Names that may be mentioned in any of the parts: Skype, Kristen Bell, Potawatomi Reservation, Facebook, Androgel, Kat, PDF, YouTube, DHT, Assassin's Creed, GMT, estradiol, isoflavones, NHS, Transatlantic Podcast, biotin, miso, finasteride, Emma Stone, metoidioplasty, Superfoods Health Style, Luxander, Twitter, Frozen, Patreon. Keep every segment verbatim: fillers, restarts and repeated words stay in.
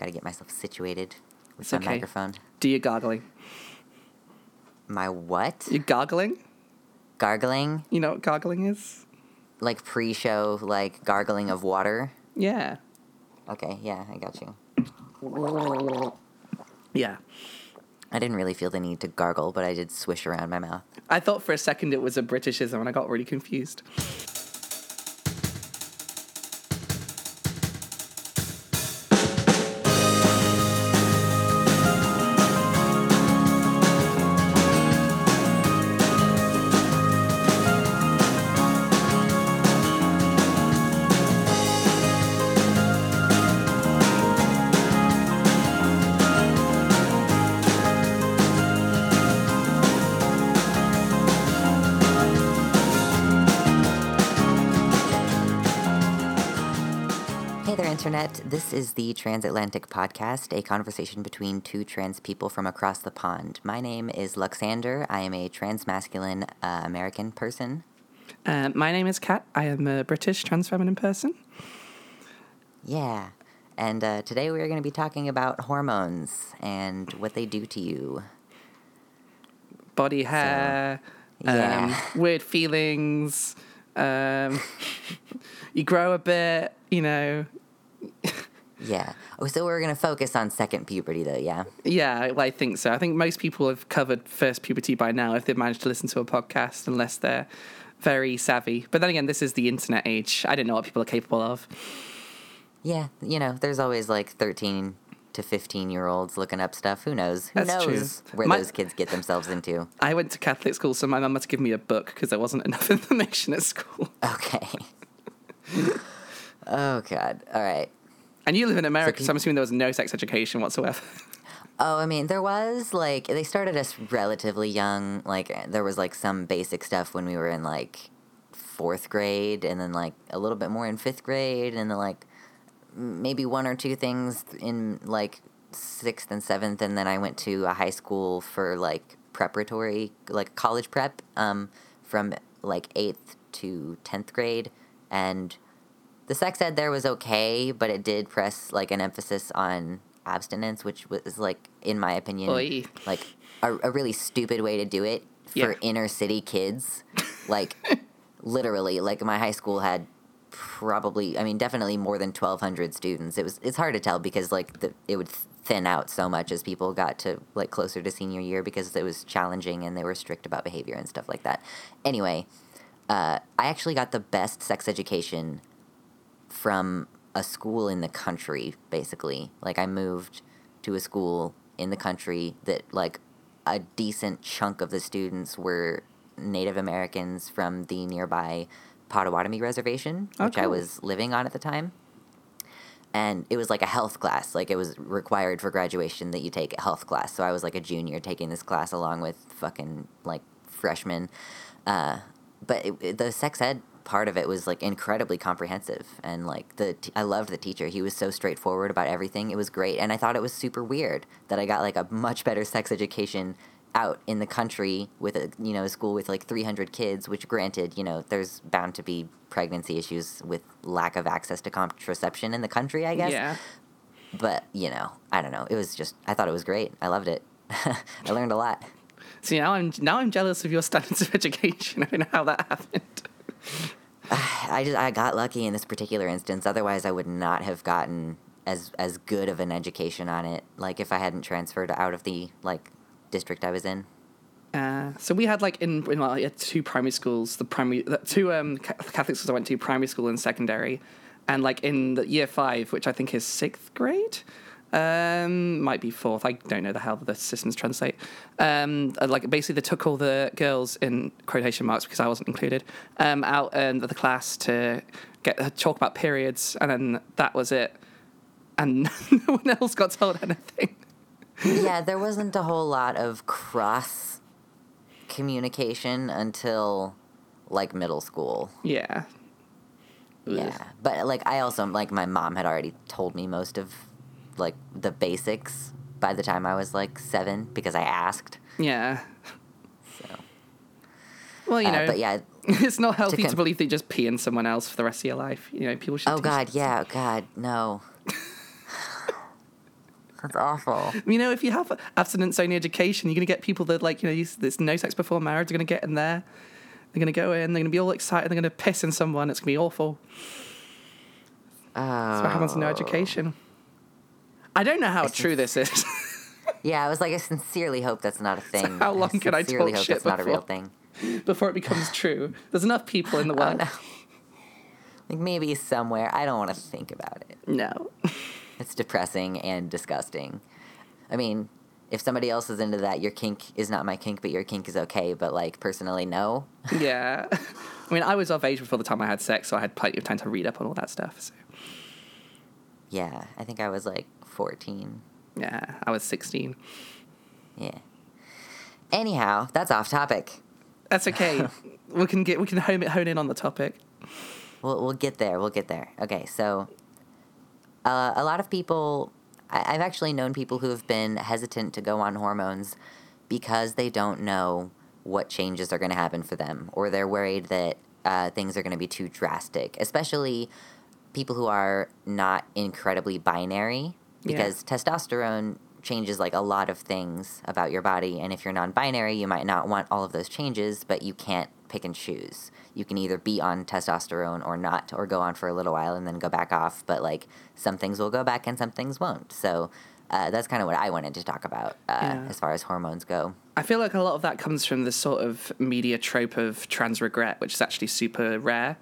Got to get myself situated with it's my okay. microphone. Do you goggling? My what? You goggling? Gargling? You know what goggling is? Like pre-show, like gargling of water? Yeah. Okay, yeah, I got you. Yeah. I didn't really feel the need to gargle, but I did swish around my mouth. I thought for a second it was a Britishism, and I got really confused. This is the Transatlantic Podcast, a conversation between two trans people from across the pond. My name is Luxander. I am a transmasculine uh, American person. Uh, my name is Kat. I am a British transfeminine person. Yeah. And uh, today we are going to be talking about hormones and what they do to you. Body hair, so, yeah. um, weird feelings. Um, you grow a bit, you know... Yeah. Oh, so we're going to focus on second puberty, though, yeah? Yeah, I think so. I think most people have covered first puberty by now if they've managed to listen to a podcast, unless they're very savvy. But then again, this is the internet age. I don't know what people are capable of. Yeah, you know, there's always like thirteen to fifteen-year-olds looking up stuff. Who knows? Who That's knows true. where my... those kids get themselves into? I went to Catholic school, so my mum had to give me a book because there wasn't enough information at school. Okay. Oh, God. All right. And you live in America, so, you, so I'm assuming there was no sex education whatsoever. Oh, I mean, there was, like, they started us relatively young. Like, there was, like, some basic stuff when we were in, like, fourth grade, and then, like, a little bit more in fifth grade, and then, like, maybe one or two things in, like, sixth and seventh, and then I went to a high school for, like, preparatory, like, college prep um, from, like, eighth to tenth grade, and... The sex ed there was okay, but it did press, like, an emphasis on abstinence, which was, like, in my opinion, Oy. like, a, a really stupid way to do it for yeah. inner city kids. Like, literally, like, my high school had probably, I mean, definitely more than twelve hundred students. It was, it's hard to tell because, like, the, it would thin out so much as people got to, like, closer to senior year because it was challenging and they were strict about behavior and stuff like that. Anyway, uh, I actually got the best sex education from a school in the country, basically. Like, I moved to a school in the country that, like, a decent chunk of the students were Native Americans from the nearby Potawatomi Reservation, which okay. I was living on at the time. And it was, like, a health class. Like, it was required for graduation that you take a health class. So I was, like, a junior taking this class along with fucking, like, freshmen. Uh, but it, it, the sex ed part of it was, like, incredibly comprehensive, and, like, the t- I loved the teacher. He was so straightforward about everything. It was great, and I thought it was super weird that I got, like, a much better sex education out in the country with a, you know, a school with, like, three hundred kids, which, granted, you know, there's bound to be pregnancy issues with lack of access to contraception in the country, I guess. Yeah. But, you know, I don't know. It was just, I thought it was great. I loved it. I learned a lot. See, now I'm now I'm jealous of your standards of education. I don't know how that happened. I just I got lucky in this particular instance. Otherwise, I would not have gotten as as good of an education on it. Like, if I hadn't transferred out of the, like, district I was in. Uh, so we had like in, in well, yeah, two primary schools. The primary two um, Catholic schools I went to, primary school and secondary. And, like, in the year five, which I think is sixth grade. Um, might be fourth. I don't know the hell the systems translate. Um, like, basically they took all the girls in quotation marks because I wasn't included, um, out in the class to get talk about periods, and then that was it. And no one else got told anything. Yeah, there wasn't a whole lot of cross communication until, like, middle school. Yeah. Yeah, but, like, I also like my mom had already told me most of, like, the basics by the time I was, like, seven because I asked. Yeah. So. Well, you know, uh, but yeah, it's not healthy to, con- to believe that you just pee in someone else for the rest of your life. You know, people should. Oh God, yeah, God, no. That's awful. You know, if you have abstinence-only education, you're going to get people that, like, you know, there's no sex before marriage, they're going to get in there. They're going to go in, they're going to be all excited, they're going to piss in someone. It's going to be awful. Oh. That's what happens to no education. I don't know how it's true this is. Yeah, I was like, I sincerely hope that's not a thing. So how long I can I talk hope shit that's before, not a real thing. Before it becomes true? There's enough people in the world. Oh, no. Like, maybe somewhere. I don't want to think about it. No. It's depressing and disgusting. I mean, if somebody else is into that, your kink is not my kink, but your kink is okay. But, like, personally, no. Yeah. I mean, I was of age before the time I had sex, so I had plenty of time to read up on all that stuff. So. Yeah. I think I was, like, fourteen. Yeah, I was sixteen. Yeah. Anyhow, that's off topic. That's okay. we can get we can home it hone in on the topic. We'll we'll get there. We'll get there. Okay, so uh, a lot of people, I, I've actually known people who have been hesitant to go on hormones because they don't know what changes are going to happen for them, or they're worried that uh, things are going to be too drastic, especially people who are not incredibly binary. Because yeah. testosterone changes, like, a lot of things about your body. And if you're non-binary, you might not want all of those changes, but you can't pick and choose. You can either be on testosterone or not, or go on for a little while and then go back off. But, like, some things will go back and some things won't. So uh, that's kind of what I wanted to talk about uh, yeah. as far as hormones go. I feel like a lot of that comes from this sort of media trope of trans regret, which is actually super rare.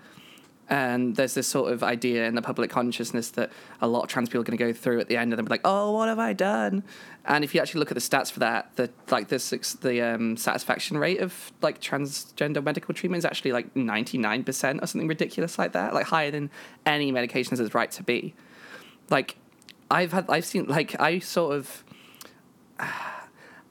And there's this sort of idea in the public consciousness that a lot of trans people are going to go through at the end of them, be like, oh, what have I done? And if you actually look at the stats for that, the like this the um, satisfaction rate of, like, transgender medical treatment is actually like ninety-nine percent or something ridiculous like that, like higher than any medication is right to be. Like, I've had, I've seen, like, I sort of.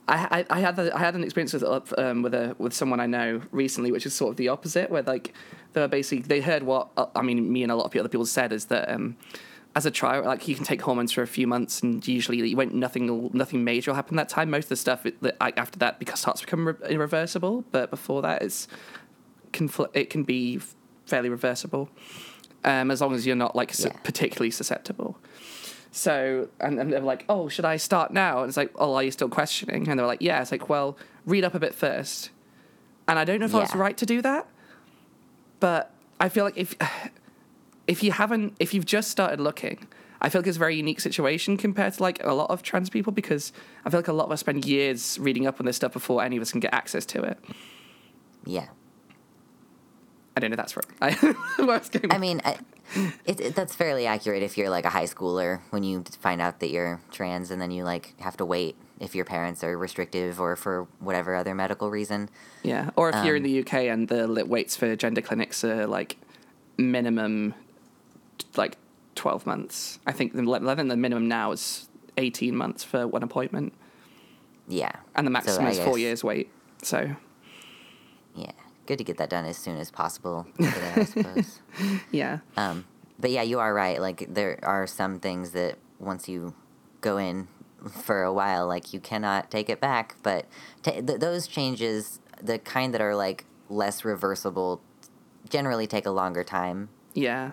I, I had the, I had an experience with um, with a with someone I know recently, which is sort of the opposite, where, like, they were basically they heard what I mean me and a lot of other people said is that um, as a trial, like, you can take hormones for a few months and usually you won't nothing nothing major will happen that time. Most of the stuff that after that because starts to become re- irreversible, but before that it's can fl- it can be fairly reversible, um, as long as you're not, like, yeah. su- particularly susceptible. So, and, and they're like, oh, should I start now? And it's like, oh, are you still questioning? And they're like, yeah. It's like, well, read up a bit first. And I don't know if yeah. I was right to do that, but I feel like if if you haven't, if you've just started looking, I feel like it's a very unique situation compared to, like, a lot of trans people, because I feel like a lot of us spend years reading up on this stuff before any of us can get access to it. Yeah. I don't know that's right. I, was going I mean, I, it, it, that's fairly accurate if you're, like, a high schooler when you find out that you're trans and then you, like, have to wait if your parents are restrictive or for whatever other medical reason. Yeah, or if um, you're in the U K and the waits for gender clinics are, like, minimum, like, twelve months. I think the, I think the minimum now is eighteen months for one appointment. Yeah. And the maximum so is four guess, years wait, so. Yeah. Good to get that done as soon as possible over there, I suppose. Yeah. Um, but yeah, you are right. Like, there are some things that once you go in for a while, like, you cannot take it back. But t- th- those changes, the kind that are, like, less reversible, generally take a longer time. Yeah.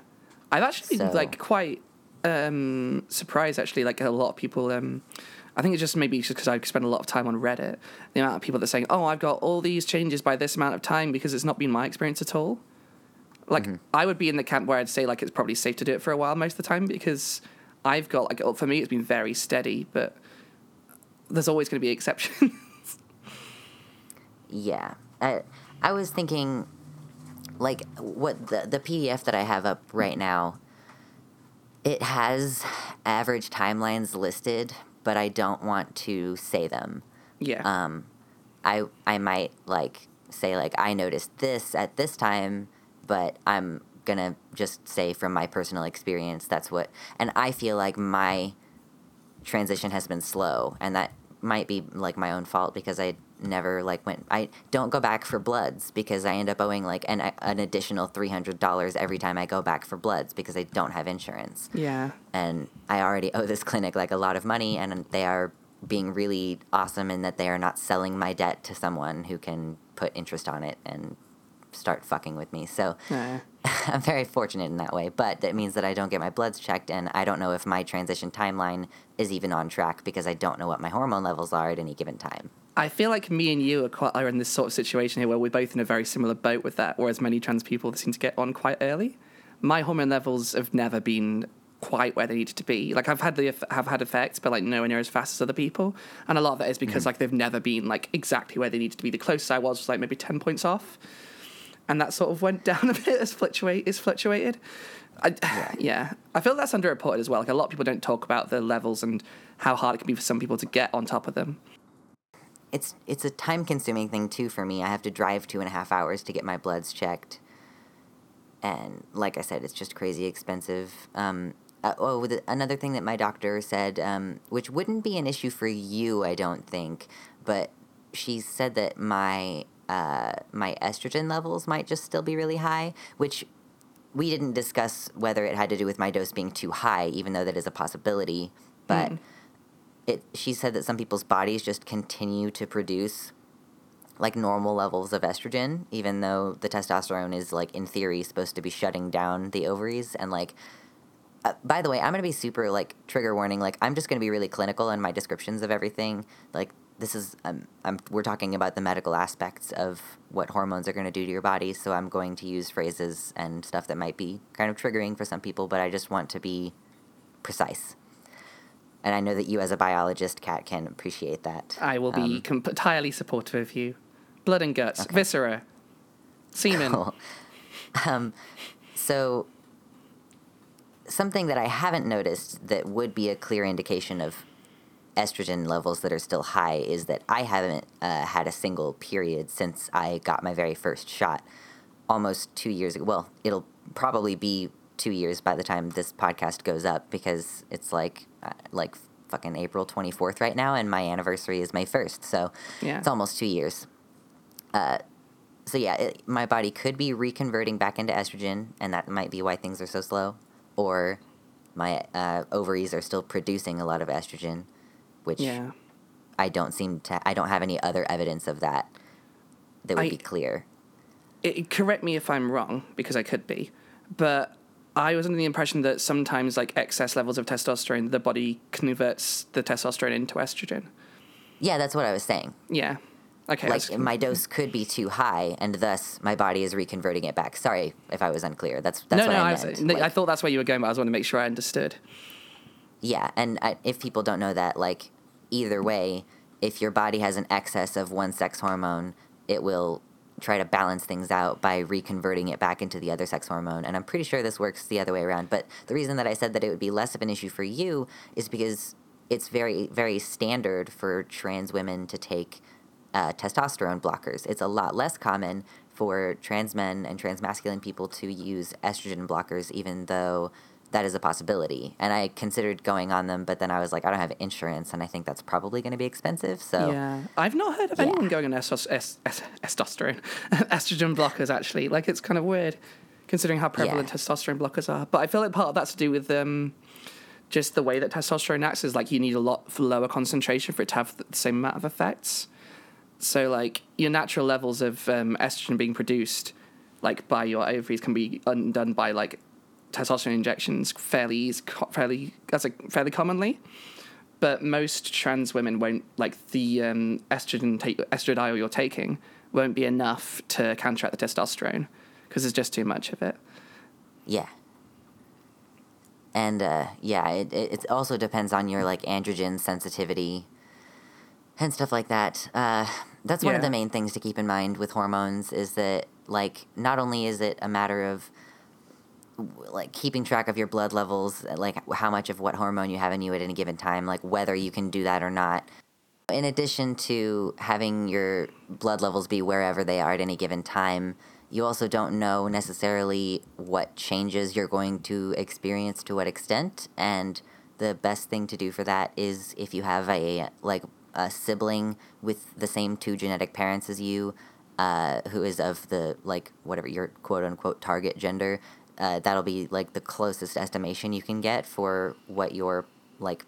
I've actually so. been, like, quite um, surprised, actually. Like, a lot of people... Um, I think it's just maybe just because I spend a lot of time on Reddit. The amount of people that are saying, oh, I've got all these changes by this amount of time because it's not been my experience at all. Like, mm-hmm. I would be in the camp where I'd say, like, it's probably safe to do it for a while most of the time because I've got, like, for me, it's been very steady, but there's always going to be exceptions. Yeah. I, I was thinking, like, what the, the P D F that I have up right now, it has average timelines listed, but I don't want to say them. Yeah. Um, I I might, like, say, like, I noticed this at this time, but I'm going to just say from my personal experience that's what... And I feel like my transition has been slow, and that might be, like, my own fault because I never, like, went... I don't go back for bloods because I end up owing, like, an, an additional three hundred dollars every time I go back for bloods because I don't have insurance. Yeah. And I already owe this clinic, like, a lot of money, and they are being really awesome in that they are not selling my debt to someone who can put interest on it and start fucking with me. So yeah. I'm very fortunate in that way, but that means that I don't get my bloods checked, and I don't know if my transition timeline is even on track because I don't know what my hormone levels are at any given time. I feel like me and you are quite are in this sort of situation here where we're both in a very similar boat with that, whereas many trans people seem to get on quite early. My hormone levels have never been quite where they needed to be. Like, I've had the have had effects, but, like, nowhere near as fast as other people. And a lot of that is because, mm-hmm. like, they've never been, like, exactly where they needed to be. The closest I was was, like, maybe ten points off. And that sort of went down a bit as fluctuate is fluctuated. I, yeah. yeah. I feel that's underreported as well. Like, a lot of people don't talk about the levels and how hard it can be for some people to get on top of them. It's it's a time-consuming thing, too, for me. I have to drive two and a half hours to get my bloods checked. And, like I said, it's just crazy expensive. Um, uh, oh, the, another thing that my doctor said, um, which wouldn't be an issue for you, I don't think, but she said that my... Uh, my estrogen levels might just still be really high, which we didn't discuss whether it had to do with my dose being too high, even though that is a possibility. But mm. it, she said that some people's bodies just continue to produce, like, normal levels of estrogen, even though the testosterone is, like, in theory supposed to be shutting down the ovaries. And, like, uh, by the way, I'm going to be super, like, trigger warning. Like, I'm just going to be really clinical in my descriptions of everything. Like, This is um, I'm, we're talking about the medical aspects of what hormones are going to do to your body, so I'm going to use phrases and stuff that might be kind of triggering for some people, but I just want to be precise. And I know that you, as a biologist, Kat, can appreciate that. I will um, be comp- entirely supportive of you. Blood and guts, okay. Viscera, semen. Cool. Um, so something that I haven't noticed that would be a clear indication of estrogen levels that are still high is that I haven't uh, had a single period since I got my very first shot almost two years ago. Well, it'll probably be two years by the time this podcast goes up, because it's like uh, like fucking April twenty-fourth right now, and my anniversary is May first, so yeah. It's almost two years. Uh, so yeah, it, my body could be reconverting back into estrogen, and that might be why things are so slow, or my uh, ovaries are still producing a lot of estrogen. Which yeah. I don't seem to, I don't have any other evidence of that that would I, be clear. It, correct me if I'm wrong, because I could be, but I was under the impression that sometimes, like, excess levels of testosterone, the body converts the testosterone into estrogen. Yeah, that's what I was saying. Yeah. Okay. Like, was, my dose could be too high, and thus my body is reconverting it back. Sorry if I was unclear. That's, that's no, what no, I meant. No, no, like, I thought that's where you were going, but I just wanted to make sure I understood. Yeah, and I, if people don't know that, like, either way, if your body has an excess of one sex hormone, it will try to balance things out by reconverting it back into the other sex hormone. And I'm pretty sure this works the other way around. But the reason that I said that it would be less of an issue for you is because it's very, very standard for trans women to take uh, testosterone blockers. It's a lot less common for trans men and trans masculine people to use estrogen blockers, even though that is a possibility. And I considered going on them, but then I was like, I don't have insurance, and I think that's probably going to be expensive. So yeah, I've not heard of yeah. anyone going on estos- est- est- testosterone, estrogen blockers, actually. Like, it's kind of weird considering how prevalent yeah. testosterone blockers are. But I feel like part of that's to do with um, just the way that testosterone acts is, like, you need a lot for lower concentration for it to have the same amount of effects. So, like, your natural levels of um, estrogen being produced, like, by your ovaries can be undone by, like, testosterone injections fairly fairly that's like fairly commonly, but most trans women won't, like, the um, estrogen take, estradiol you're taking won't be enough to counteract the testosterone because there's just too much of it. Yeah. And uh, yeah, it it also depends on your, like, androgen sensitivity and stuff like that. Uh, that's one yeah. of the main things to keep in mind with hormones is that, like, not only is it a matter of, like, keeping track of your blood levels, like, how much of what hormone you have in you at any given time, like, whether you can do that or not. In addition to having your blood levels be wherever they are at any given time, you also don't know necessarily what changes you're going to experience to what extent, and the best thing to do for that is if you have a, like, a sibling with the same two genetic parents as you, uh, who is of the, like, whatever your quote-unquote target gender, Uh, that'll be, like, the closest estimation you can get for what your, like,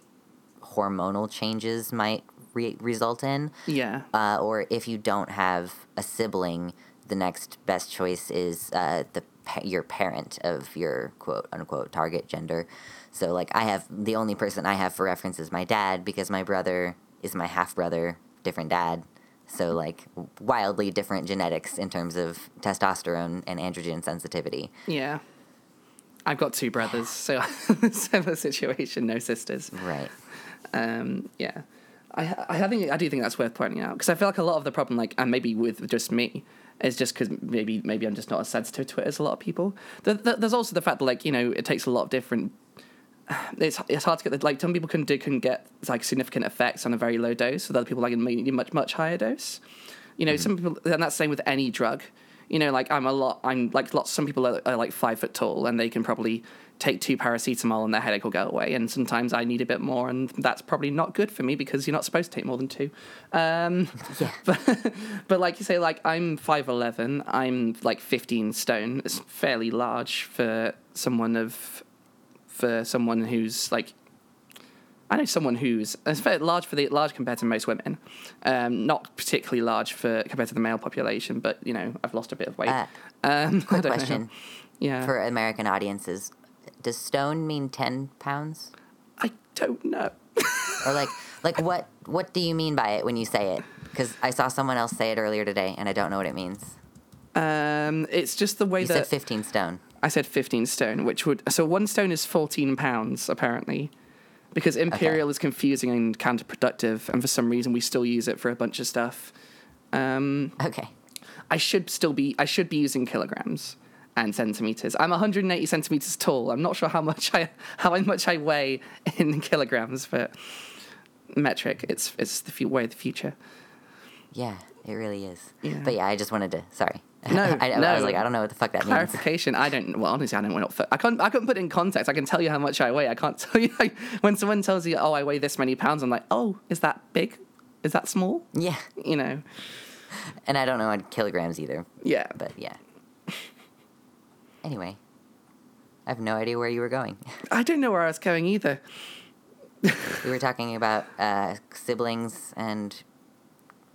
hormonal changes might re- result in. Yeah. Uh, or if you don't have a sibling, the next best choice is uh, the your parent of your quote unquote target gender. So like I have, the only person I have for reference is my dad, because my brother is my half brother, different dad. So like wildly different genetics in terms of testosterone and androgen sensitivity. Yeah. I've got two brothers, so similar situation, no sisters. Right. Um, yeah. I I think I do think that's worth pointing out, because I feel like a lot of the problem, like, and maybe with just me, is just because maybe maybe I'm just not as sensitive to it as a lot of people. The, the, there's also the fact that, like, you know, it takes a lot of different. It's it's hard to get, like, some people can do can get like significant effects on a very low dose, with other people like a much much higher dose. You know, mm-hmm. some people, and that's the same with any drug. You know, like I'm a lot. I'm like lots. Some people are, are like five foot tall, and they can probably take two paracetamol, and their headache will go away. And sometimes I need a bit more, and that's probably not good for me, because you're not supposed to take more than two. Um, yeah. But, but like you say, like I'm five eleven. I'm like fifteen stone. It's fairly large for someone of, for someone who's like, I know someone who's it's very large for the large compared to most women, um, not particularly large for compared to the male population. But you know, I've lost a bit of weight. Uh, um, quick question, know. yeah, for American audiences, does stone mean ten pounds? I don't know. Or like, like what what do you mean by it when you say it? Because I saw someone else say it earlier today, and I don't know what it means. Um, it's just the way you that said fifteen stone. I said fifteen stone, which would so one stone is fourteen pounds apparently. Because imperial okay. is confusing and counterproductive, and for some reason we still use it for a bunch of stuff. Um, okay. I should still be I should be using kilograms and centimeters. I'm one hundred eighty centimeters tall. I'm not sure how much I how much I weigh in kilograms, but metric. It's it's the way of the future. Yeah, it really is. Yeah. But yeah, I just wanted to. Sorry. No, I, no, I was like, I don't know what the fuck that Clarification, means. Clarification, I don't, well, honestly, I don't know what, I can't, I couldn't put it in context. I can tell you how much I weigh. I can't tell you, like, when someone tells you, oh, I weigh this many pounds, I'm like, oh, is that big? Is that small? Yeah. You know. And I don't know on kilograms either. Yeah. But yeah. Anyway, I have no idea where you were going. I don't know where I was going either. We were talking about uh, siblings and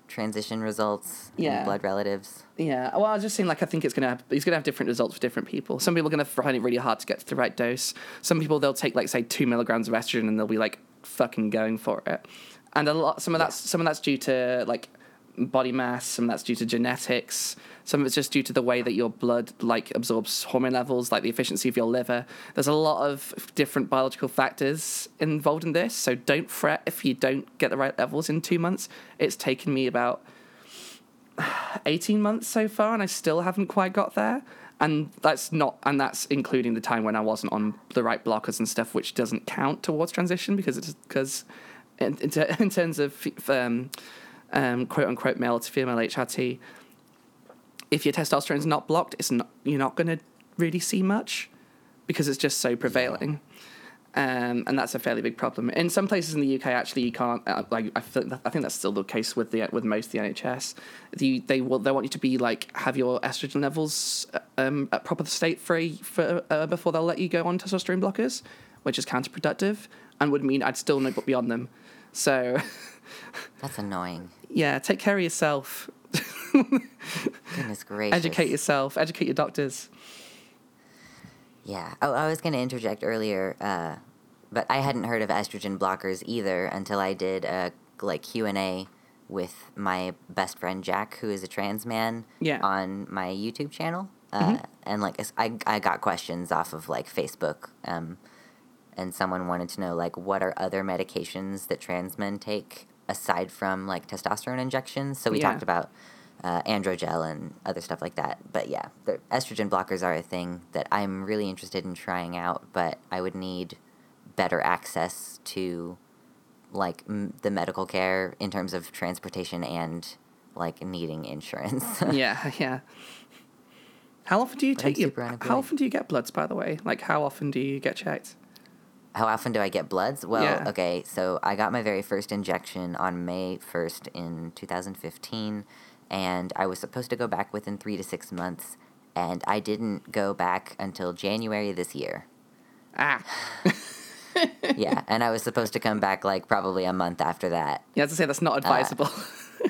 transition results yeah. and blood relatives. Yeah. Well, I was just saying, like, I think it's going to have, it's going to have different results for different people. Some people are going to find it really hard to get to the right dose. Some people, they'll take, like, say, two milligrams of estrogen and they'll be, like, fucking going for it. And a lot, some of that's, yeah. some of that's due to, like, body mass. Some of that's due to genetics. Some of it's just due to the way that your blood, like, absorbs hormone levels, like the efficiency of your liver. There's a lot of different biological factors involved in this, so don't fret if you don't get the right levels in two months. It's taken me about eighteen months so far, and I still haven't quite got there. And that's not, and that's including the time when I wasn't on the right blockers and stuff, which doesn't count towards transition because it's because in, in terms of um, um, quote unquote male to female H R T. If your testosterone's not blocked, it's not you're not going to really see much because it's just so prevailing. Um, and that's a fairly big problem. In some places in the U K, actually, you can't. Uh, like, I, feel, I think that's still the case with the with most of the N H S. The, they will they want you to be like have your estrogen levels um, at proper state for, a, for uh, before they'll let you go on testosterone blockers, which is counterproductive and would mean I'd still not be on them. So that's annoying. Yeah, take care of yourself. Goodness gracious. Educate yourself. Educate your doctors. Yeah. Oh, I was going to interject earlier, uh, but I hadn't heard of estrogen blockers either until I did a like Q and A with my best friend Jack, who is a trans man, yeah. on my YouTube channel, uh, mm-hmm. and like I I got questions off of like Facebook, um, and someone wanted to know like what are other medications that trans men take aside from like testosterone injections. So we yeah. talked about Uh, androgel and other stuff like that. But yeah, the estrogen blockers are a thing that I'm really interested in trying out, but I would need better access to like m- the medical care in terms of transportation and like needing insurance. yeah, yeah. How often do you but take your, how often do you get bloods, by the way? Like how often do you get checked? How often do I get bloods? Well, yeah. okay, so I got my very first injection on May first in two thousand fifteen. And I was supposed to go back within three to six months, and I didn't go back until January this year. Ah. yeah, and I was supposed to come back, like, probably a month after that. Yeah, I was going to say, that's not advisable. uh,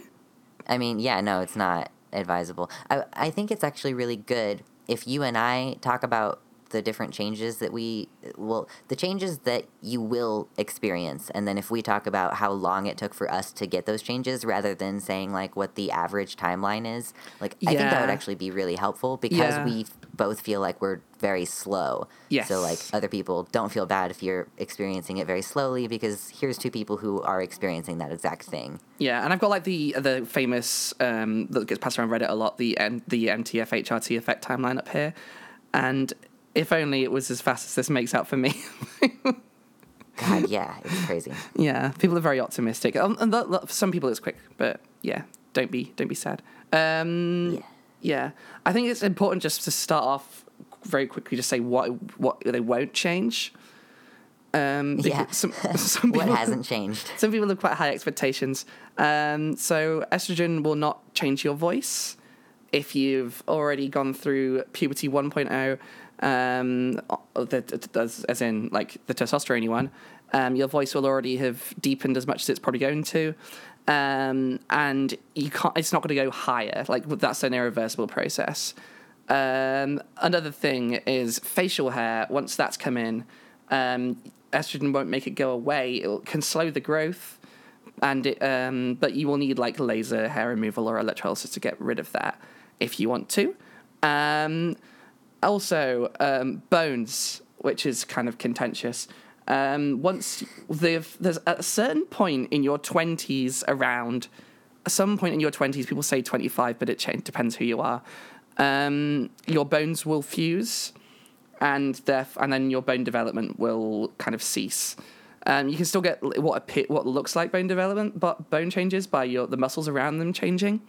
I mean, yeah, no, it's not advisable. I I think it's actually really good if you and I talk about the different changes that we will, the changes that you will experience, and then if we talk about how long it took for us to get those changes rather than saying like what the average timeline is, like yeah. I think that would actually be really helpful because yeah. we both feel like we're very slow. Yes. So like other people don't feel bad if you're experiencing it very slowly because here's two people who are experiencing that exact thing. Yeah, and I've got like the the famous um, that gets passed around Reddit a lot, the M- the M T F H R T effect timeline up here, and if only it was as fast as this makes up for me. God, yeah, it's crazy. Yeah, people are very optimistic. Um, and th- th- for some people it's quick, but yeah, don't be don't be sad. Um, yeah. yeah, I think it's important just to start off very quickly to say what what they won't change. Um, yeah, some, some people, what hasn't changed. Some people have quite high expectations. Um, so estrogen will not change your voice if you've already gone through puberty one point oh. Um, as in like the testosterone one, um, your voice will already have deepened as much as it's probably going to, um, and you can't. It's not going to go higher. Like that's an irreversible process. Um, another thing is facial hair. Once that's come in, um, estrogen won't make it go away. It can slow the growth, and it, um, but you will need like laser hair removal or electrolysis to get rid of that if you want to. Um, Also, um, bones, which is kind of contentious. Um, once they've, there's a certain point in your twenties around, at some point in your twenties, people say twenty-five, but it change, depends who you are. Um, your bones will fuse, and def- and then your bone development will kind of cease. Um, you can still get what a, what looks like bone development, but bone changes by your the muscles around them changing.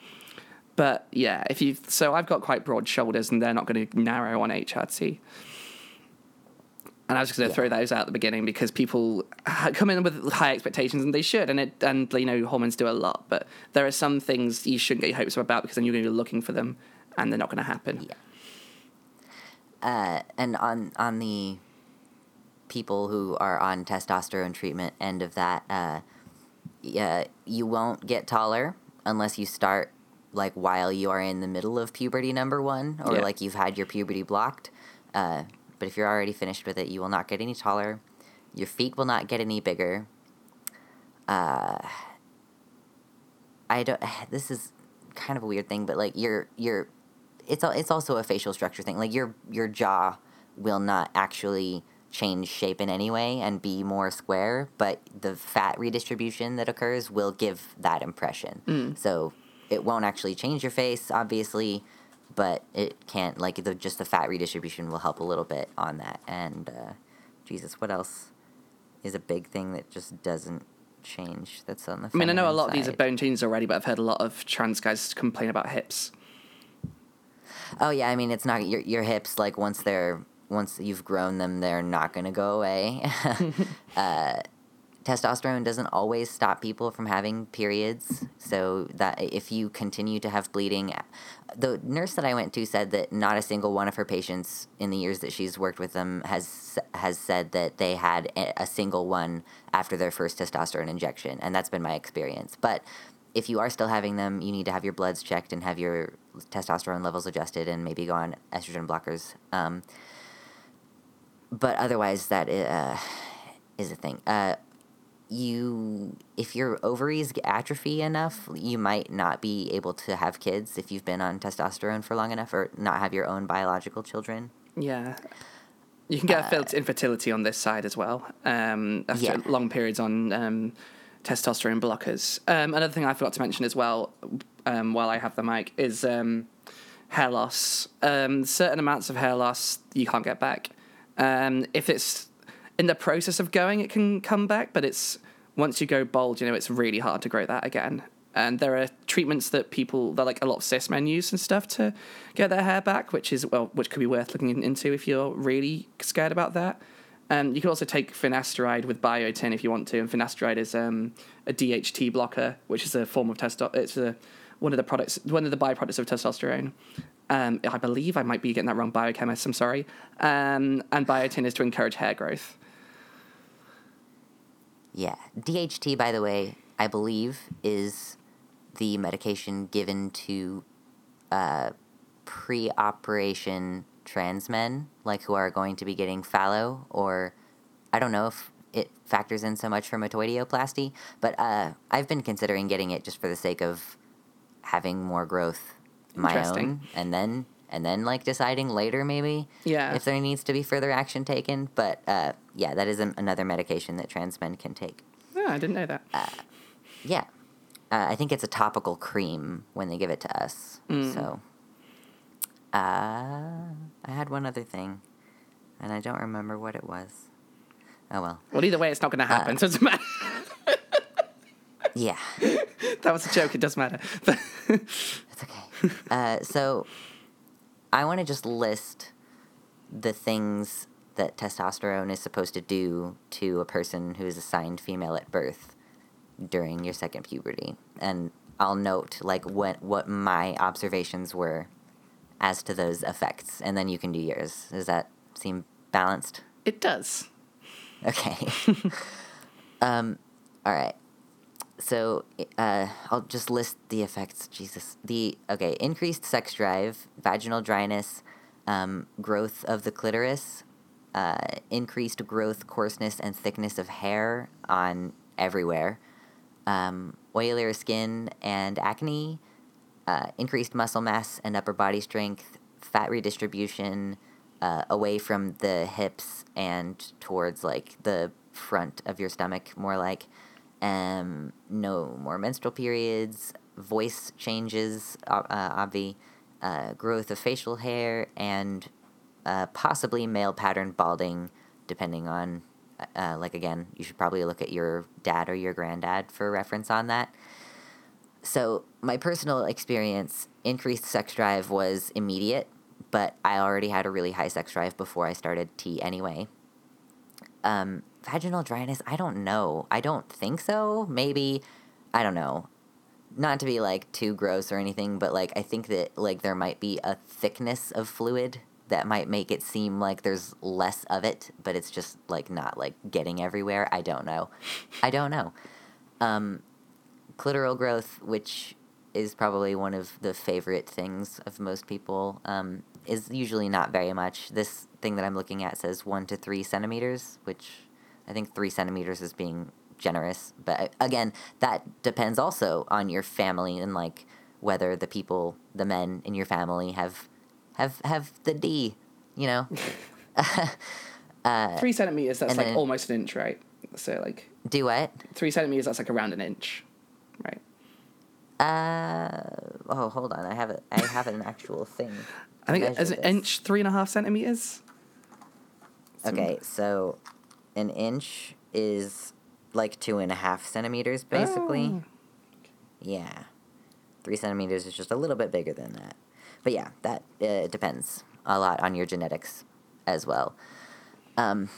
But yeah, if you so I've got quite broad shoulders, and they're not going to narrow on H R T. And I was just going to yeah. throw those out at the beginning because people come in with high expectations, and they should. And it and you know hormones do a lot, but there are some things you shouldn't get your hopes up about because then you're going to be looking for them, and they're not going to happen. Yeah. Uh, and on on the people who are on testosterone treatment end of that, uh, yeah, you won't get taller unless you start. Like while you are in the middle of puberty number one, or yeah. like you've had your puberty blocked. Uh, but if you're already finished with it, you will not get any taller. Your feet will not get any bigger. Uh, I don't. This is kind of a weird thing, but like your your, it's it's also a facial structure thing. Like your your jaw will not actually change shape in any way and be more square, but the fat redistribution that occurs will give that impression. Mm. So. It won't actually change your face, obviously, but it can't, like, the, just the fat redistribution will help a little bit on that. And, uh, Jesus, what else is a big thing that just doesn't change that's on the I mean, I know a lot side. Of these are bone changes already, but I've heard a lot of trans guys complain about hips. Oh, yeah, I mean, it's not, your your hips, like, once they're, once you've grown them, they're not going to go away. uh Testosterone doesn't always stop people from having periods, so that if you continue to have bleeding, the nurse that I went to said that not a single one of her patients in the years that she's worked with them has has said that they had a single one after their first testosterone injection, and that's been my experience. But if you are still having them, you need to have your bloods checked and have your testosterone levels adjusted and maybe go on estrogen blockers. Um, but otherwise, that uh, is a thing. Uh, You, if your ovaries atrophy enough, you might not be able to have kids if you've been on testosterone for long enough, or not have your own biological children. Yeah, you can get uh, infertility on this side as well um, after yeah. long periods on um, testosterone blockers. Um, another thing I forgot to mention as well, um, while I have the mic, is um, hair loss. Um, certain amounts of hair loss you can't get back um, if it's. In the process of going, it can come back, but it's once you go bald, you know, it's really hard to grow that again. And there are treatments that people, that like a lot of cis men use and stuff to get their hair back, which is, well, which could be worth looking into if you're really scared about that. Um, you can also take finasteride with biotin if you want to, and finasteride is um, a D H T blocker, which is a form of testosterone. It's a, one of the products, one of the byproducts of testosterone. Um, I believe I might be getting that wrong, biochemist, I'm sorry. Um, and biotin is to encourage hair growth. Yeah. D H T, by the way, I believe is the medication given to uh, pre-operation trans men, like, who are going to be getting fallow, or I don't know if it factors in so much for metoidioplasty, but uh, I've been considering getting it just for the sake of having more growth my own, and then and then like deciding later maybe yeah. if there needs to be further action taken. But uh, yeah, that is an, another medication that trans men can take. Oh, I didn't know that. Uh, yeah. Uh, I think it's a topical cream when they give it to us. Mm. So uh, I had one other thing, and I don't remember what it was. Oh, well. Well, either way, it's not going to happen, uh, so it doesn't matter. Yeah. That was a joke. It doesn't matter. It's okay. Uh, so I want to just list the things that testosterone is supposed to do to a person who is assigned female at birth during your second puberty. And I'll note, like, what, what my observations were as to those effects, and then you can do yours. Does that seem balanced? It does. Okay. um, all right. So uh, I'll just list the effects. Jesus. The okay, increased sex drive, vaginal dryness, um, growth of the clitoris, uh, increased growth, coarseness, and thickness of hair on everywhere, um, oilier skin and acne, uh, increased muscle mass and upper body strength, fat redistribution, Uh, away from the hips and towards, like, the front of your stomach, more like. Um, no more menstrual periods, voice changes, uh, uh, obvi, uh, growth of facial hair, and uh, possibly male pattern balding, depending on, uh, like, again, you should probably look at your dad or your granddad for reference on that. So my personal experience, increased sex drive was immediate, but I already had a really high sex drive before I started T anyway. Um, vaginal dryness, I don't know. I don't think so. Maybe, I don't know. Not to be, like, too gross or anything, but, like, I think that, like, there might be a thickness of fluid that might make it seem like there's less of it, but it's just, like, not, like, getting everywhere. I don't know. I don't know. Um, clitoral growth, which is probably one of the favorite things of most people, um, is usually not very much. This thing that I'm looking at says one to three centimeters, which I think three centimeters is being generous. But again, that depends also on your family and, like, whether the people, the men in your family have, have, have the D, you know? uh, three centimeters, that's like then, almost an inch, right? So, like. Do what? Three centimeters, that's like around an inch, right? Uh, oh, hold on. I have it. I have an actual thing. I think as an this. inch, three and a half centimeters. Some... Okay, so an inch is like two and a half centimeters, basically. Oh. Yeah. Three centimeters is just a little bit bigger than that. But yeah, that uh, depends a lot on your genetics as well. Um,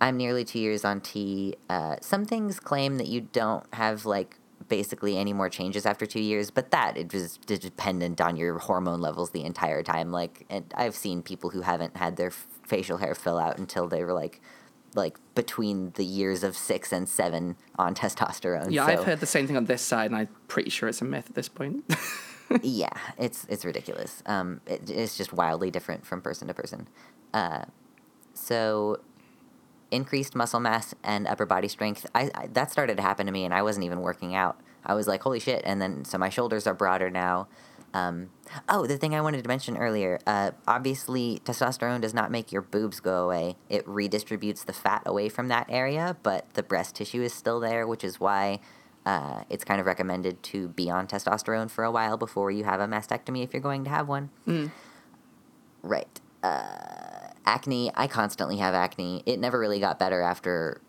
I'm nearly two years on T. Uh, some things claim that you don't have, like, basically any more changes after two years, but that it was dependent on your hormone levels the entire time. Like, and I've seen people who haven't had their facial hair fill out until they were like like between the years of six and seven on testosterone. Yeah, so, I've heard the same thing on this side, and I'm pretty sure it's a myth at this point. Yeah, it's it's ridiculous. Um, it, it's just wildly different from person to person. Uh, so increased muscle mass and upper body strength. I, I that started to happen to me, and I wasn't even working out. I was like, holy shit. And then, so my shoulders are broader now. Um, oh, the thing I wanted to mention earlier, uh, obviously testosterone does not make your boobs go away. It redistributes the fat away from that area, but the breast tissue is still there, which is why uh, it's kind of recommended to be on testosterone for a while before you have a mastectomy if you're going to have one. Mm. Right. Uh, Acne, I constantly have acne. It never really got better after,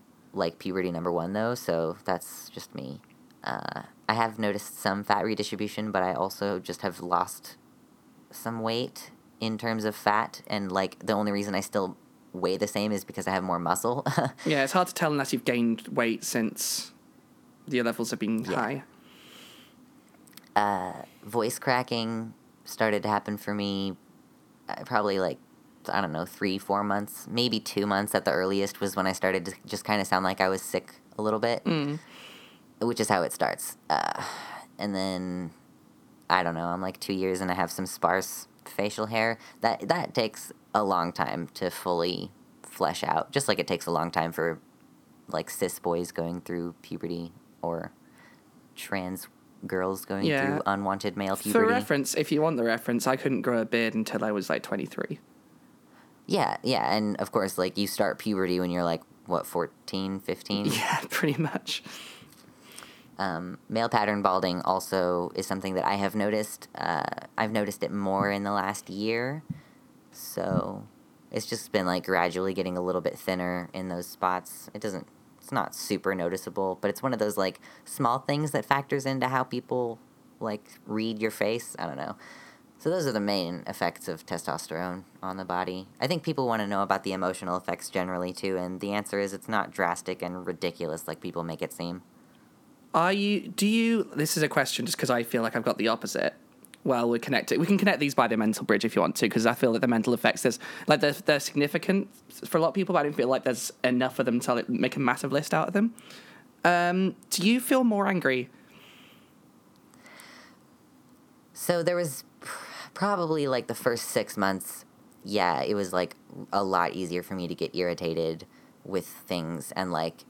like, puberty number one, though, so that's just me. Uh, I have noticed some fat redistribution, but I also just have lost some weight in terms of fat, and, like, the only reason I still weigh the same is because I have more muscle. Yeah, it's hard to tell unless you've gained weight since the levels have been yeah. high. Uh, voice cracking started to happen for me uh, probably, like, I don't know, three, four months, maybe two months at the earliest was when I started to just kind of sound like I was sick a little bit, mm. which is how it starts. Uh, and then, I don't know, I'm like two years and I have some sparse facial hair, that that takes a long time to fully flesh out, just like it takes a long time for like cis boys going through puberty or trans girls going yeah. through unwanted male puberty. For reference, if you want the reference, I couldn't grow a beard until I was like twenty-three. Yeah, yeah, and of course, like, you start puberty when you're like, what, fourteen, fifteen? Yeah, pretty much. Um, male pattern balding also is something that I have noticed. Uh, I've noticed it more in the last year, so it's just been like gradually getting a little bit thinner in those spots. It doesn't, it's not super noticeable, but it's one of those like small things that factors into how people like read your face. I don't know. So those are the main effects of testosterone on the body. I think people want to know about the emotional effects generally, too, and the answer is it's not drastic and ridiculous like people make it seem. Are you, do you, this is a question just because I feel like I've got the opposite. Well, we're connected. We can connect these by the mental bridge if you want to, because I feel that the mental effects, there's, like, they're, they're significant for a lot of people, but I don't feel like there's enough of them to make a massive list out of them. Um, do you feel more angry? So there was... Probably, like, the first six months, yeah, it was, like, a lot easier for me to get irritated with things and, like,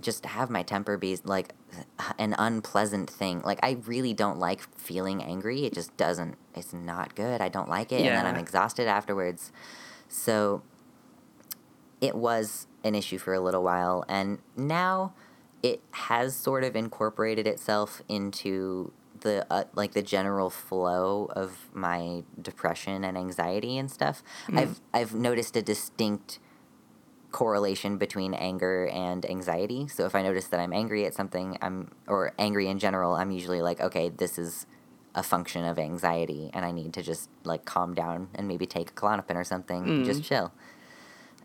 just have my temper be, like, an unpleasant thing. Like, I really don't like feeling angry. It just doesn't – it's not good. I don't like it. Yeah. And then I'm exhausted afterwards. So it was an issue for a little while. And now it has sort of incorporated itself into – the uh, like the general flow of my depression and anxiety and stuff. Mm. I've I've noticed a distinct correlation between anger and anxiety. So if I notice that I'm angry at something, I'm or angry in general, I'm usually like, okay, this is a function of anxiety and I need to just like calm down and maybe take a Klonopin or something, mm. just chill.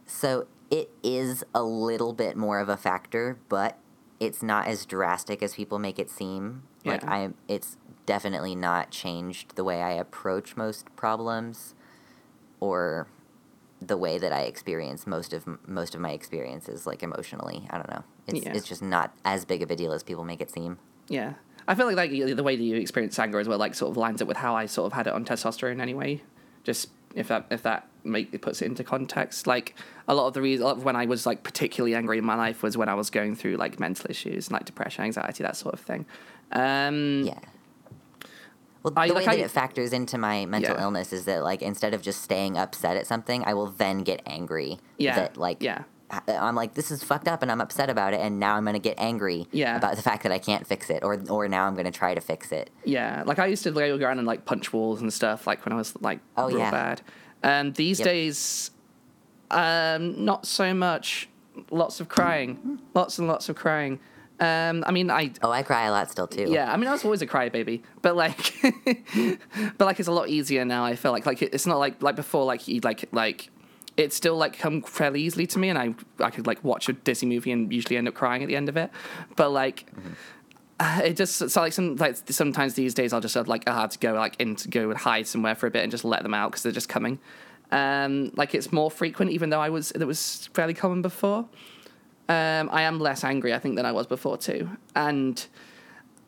So it is a little bit more of a factor, but it's not as drastic as people make it seem. Yeah. Like, I, it's definitely not changed the way I approach most problems or the way that I experience most of most of my experiences, like, emotionally. I don't know. It's yeah. it's just not as big of a deal as people make it seem. Yeah. I feel like, like the way that you experience anger as well, like, sort of lines up with how I sort of had it on testosterone anyway. Just if that if that make, it puts it into context. Like, a lot of the reason, a lot of when I was, like, particularly angry in my life was when I was going through, like, mental issues, like depression, anxiety, that sort of thing. Um, yeah. Well, the I, like, way that I, it factors into my mental yeah. illness is that, like, instead of just staying upset at something, I will then get angry. Yeah. That, like, yeah. I'm like, this is fucked up and I'm upset about it, and now I'm going to get angry yeah. about the fact that I can't fix it, or or now I'm going to try to fix it. Yeah. Like, I used to go around and, like, punch walls and stuff, like, when I was, like, oh, real yeah. bad. Um, these yep. days, um, not so much. Lots of crying. Lots and lots of crying. Um, I mean, I... Oh, I cry a lot still, too. Yeah, I mean, I was always a crybaby, but, like, but, like, it's a lot easier now, I feel like. Like, it's not like, like, before, like, you, like, like, it's still, like, come fairly easily to me, and I, I could, like, watch a Disney movie and usually end up crying at the end of it, but, like, mm-hmm. uh, it just, so, like, some, like, sometimes these days I'll just, like, I have to go, like, in to go and hide somewhere for a bit and just let them out, because they're just coming. Um, like, it's more frequent, even though I was, it was fairly common before. Um, I am less angry, I think, than I was before, too. And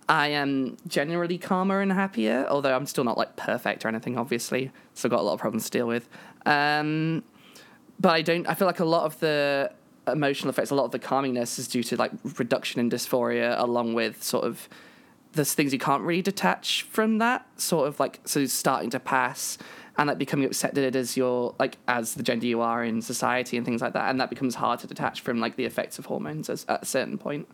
I am generally calmer and happier, although I'm still not, like, perfect or anything, obviously. Still got a lot of problems to deal with. Um, but I don't... I feel like a lot of the emotional effects, a lot of the calmingness is due to, like, reduction in dysphoria, along with sort of there's things you can't really detach from that, sort of, like, so starting to pass and, like, becoming accepted as your, like, as the gender you are in society and things like that, and that becomes hard to detach from, like, the effects of hormones as, at a certain point.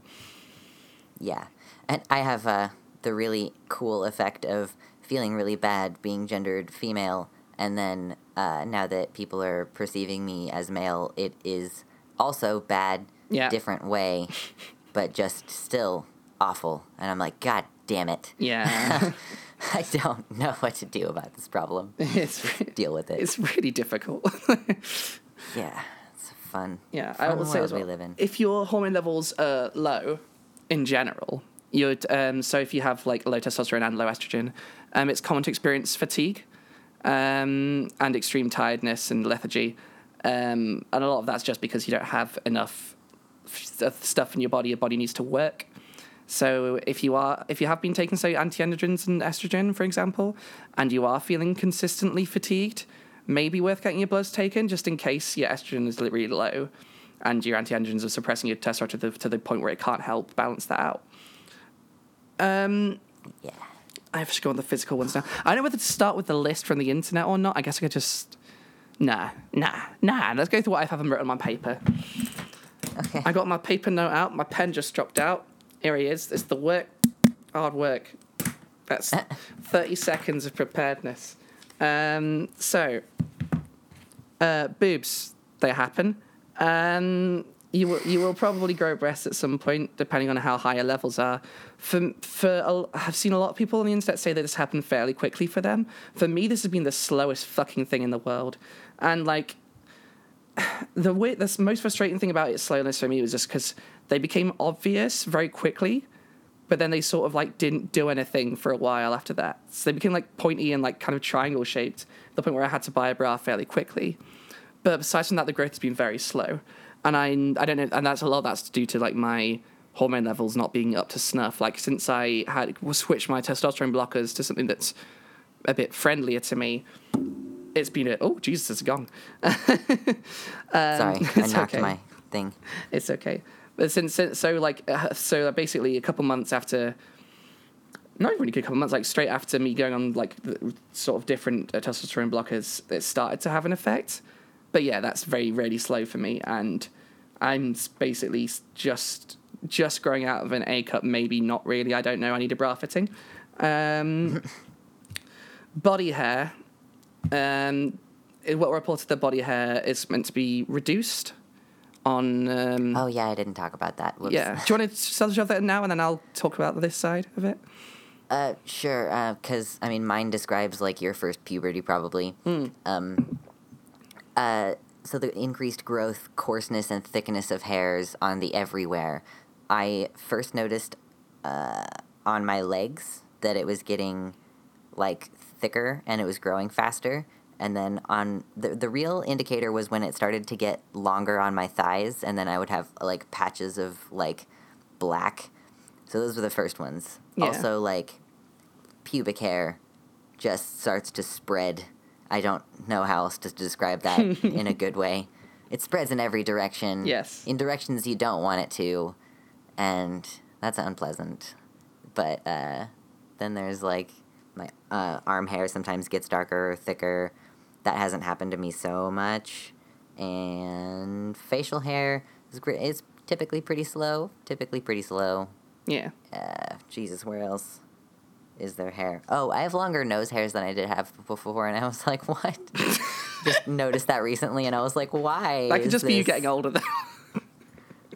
Yeah. And I have uh, the really cool effect of feeling really bad being gendered female, and then uh, now that people are perceiving me as male, it is also bad, yeah. different way, but just still... awful. And I'm like, God damn it. Yeah. I don't know what to do about this problem. It's re- deal with it. It's really difficult. Yeah. It's fun. Yeah. Fun I will say as well, we live in. If your hormone levels are low in general, you'd, um, so if you have like low testosterone and low estrogen, um, it's common to experience fatigue, um, and extreme tiredness and lethargy. Um, and a lot of that's just because you don't have enough f- stuff in your body. Your body needs to work. So if you are, if you have been taking, say, antiandrogens and estrogen, for example, and you are feeling consistently fatigued, maybe worth getting your bloods taken just in case your estrogen is really low and your antiandrogens are suppressing your testosterone to the, to the point where it can't help balance that out. Um, yeah. I have to go on the physical ones now. I don't know whether to start with the list from the internet or not. I guess I could just... Nah, nah, nah. Let's go through what I haven't written on my paper. Okay. I got my paper note out. My pen just dropped out. Here he is. It's the work, hard work. That's thirty seconds of preparedness. Um, so, uh, boobs, they happen. Um, you will, you will probably grow breasts at some point, depending on how high your levels are. For, for I've seen a lot of people on the internet say that this happened fairly quickly for them. For me, this has been the slowest fucking thing in the world. And, like, the way, the most frustrating thing about its slowness for me was just because they became obvious very quickly, but then they sort of, like, didn't do anything for a while after that. So they became, like, pointy and, like, kind of triangle-shaped, the point where I had to buy a bra fairly quickly. But besides from that, the growth has been very slow. And I, I don't know, and that's a lot of that's due to, like, my hormone levels not being up to snuff. Like, since I had switched my testosterone blockers to something that's a bit friendlier to me, it's been a... Oh, Jesus, it's gone. um, Sorry, I knocked okay. my thing. It's okay. But since, since so like uh, so basically a couple months after, not even really a couple months, like straight after me going on like the, sort of different uh, testosterone blockers, it started to have an effect. But yeah, that's very really slow for me, and I'm basically just just growing out of an A cup. Maybe not really. I don't know. I need a bra fitting. Um, body hair. Um, what reported the body hair is meant to be reduced. On, um, oh, yeah, I didn't talk about that. Whoops. Yeah. Do you want to shove that in now, and then I'll talk about this side of it? Uh, sure, because, uh, I mean, mine describes, like, your first puberty, probably. Mm. Um, uh, so the increased growth, coarseness, and thickness of hairs on the everywhere. I first noticed uh, on my legs that it was getting, like, thicker, and it was growing faster. And then on the the real indicator was when it started to get longer on my thighs, and then I would have like patches of like black. So those were the first ones. Yeah. Also, like, pubic hair just starts to spread. I don't know how else to describe that in a good way. It spreads in every direction. Yes. In directions you don't want it to, and that's unpleasant. But uh, then there's like my uh, arm hair sometimes gets darker or thicker. That hasn't happened to me so much. And facial hair is, is typically pretty slow. Typically pretty slow. Yeah. Uh, Jesus, where else is there hair? Oh, I have longer nose hairs than I did have before, and I was like, what? Just noticed that recently, and I was like, why? That could just this? be you getting older, though.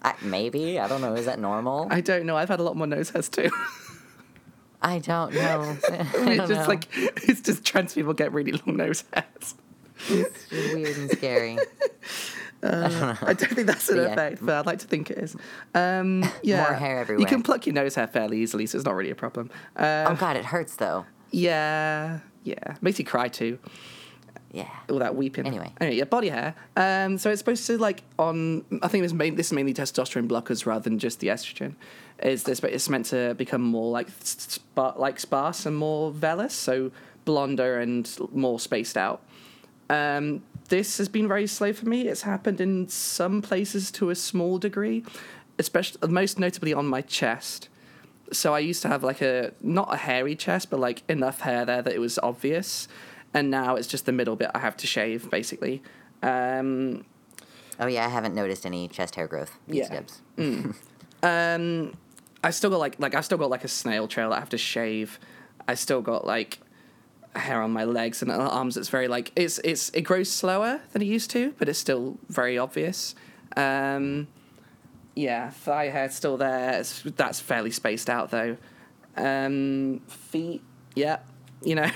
I, maybe. I don't know. Is that normal? I don't know. I've had a lot more nose hairs, too. I don't know. I don't it's just know. like, it's just trans people get really long nose hairs. It's weird and scary. Uh, I don't know. I don't think that's an yeah. effect, but I'd like to think it is. Um, yeah. More hair everywhere. You can pluck your nose hair fairly easily, so it's not really a problem. Um, oh, God, it hurts, though. Yeah. Yeah. Makes you cry, too. Yeah. All that weeping. Anyway. Anyway, yeah, body hair. Um, so it's supposed to, like, on... I think it was main, this is mainly testosterone blockers rather than just the estrogen. Is this, but it's meant to become more, like, spa, like sparse and more vellus, so blonder and more spaced out. Um, this has been very slow for me. It's happened in some places to a small degree, especially most notably on my chest. So I used to have, like, a... Not a hairy chest, but, like, enough hair there that it was obvious... And now it's just the middle bit I have to shave, basically. Um, oh, yeah, I haven't noticed any chest hair growth. Yeah. Mm. um, I still got, like, like, I've still got, like, a snail trail I have to shave. I still got, like, hair on my legs and arms. It's very, like, it's it's it grows slower than it used to, but it's still very obvious. Um, yeah, thigh hair's still there. It's, that's fairly spaced out, though. Um, feet, yeah, you know...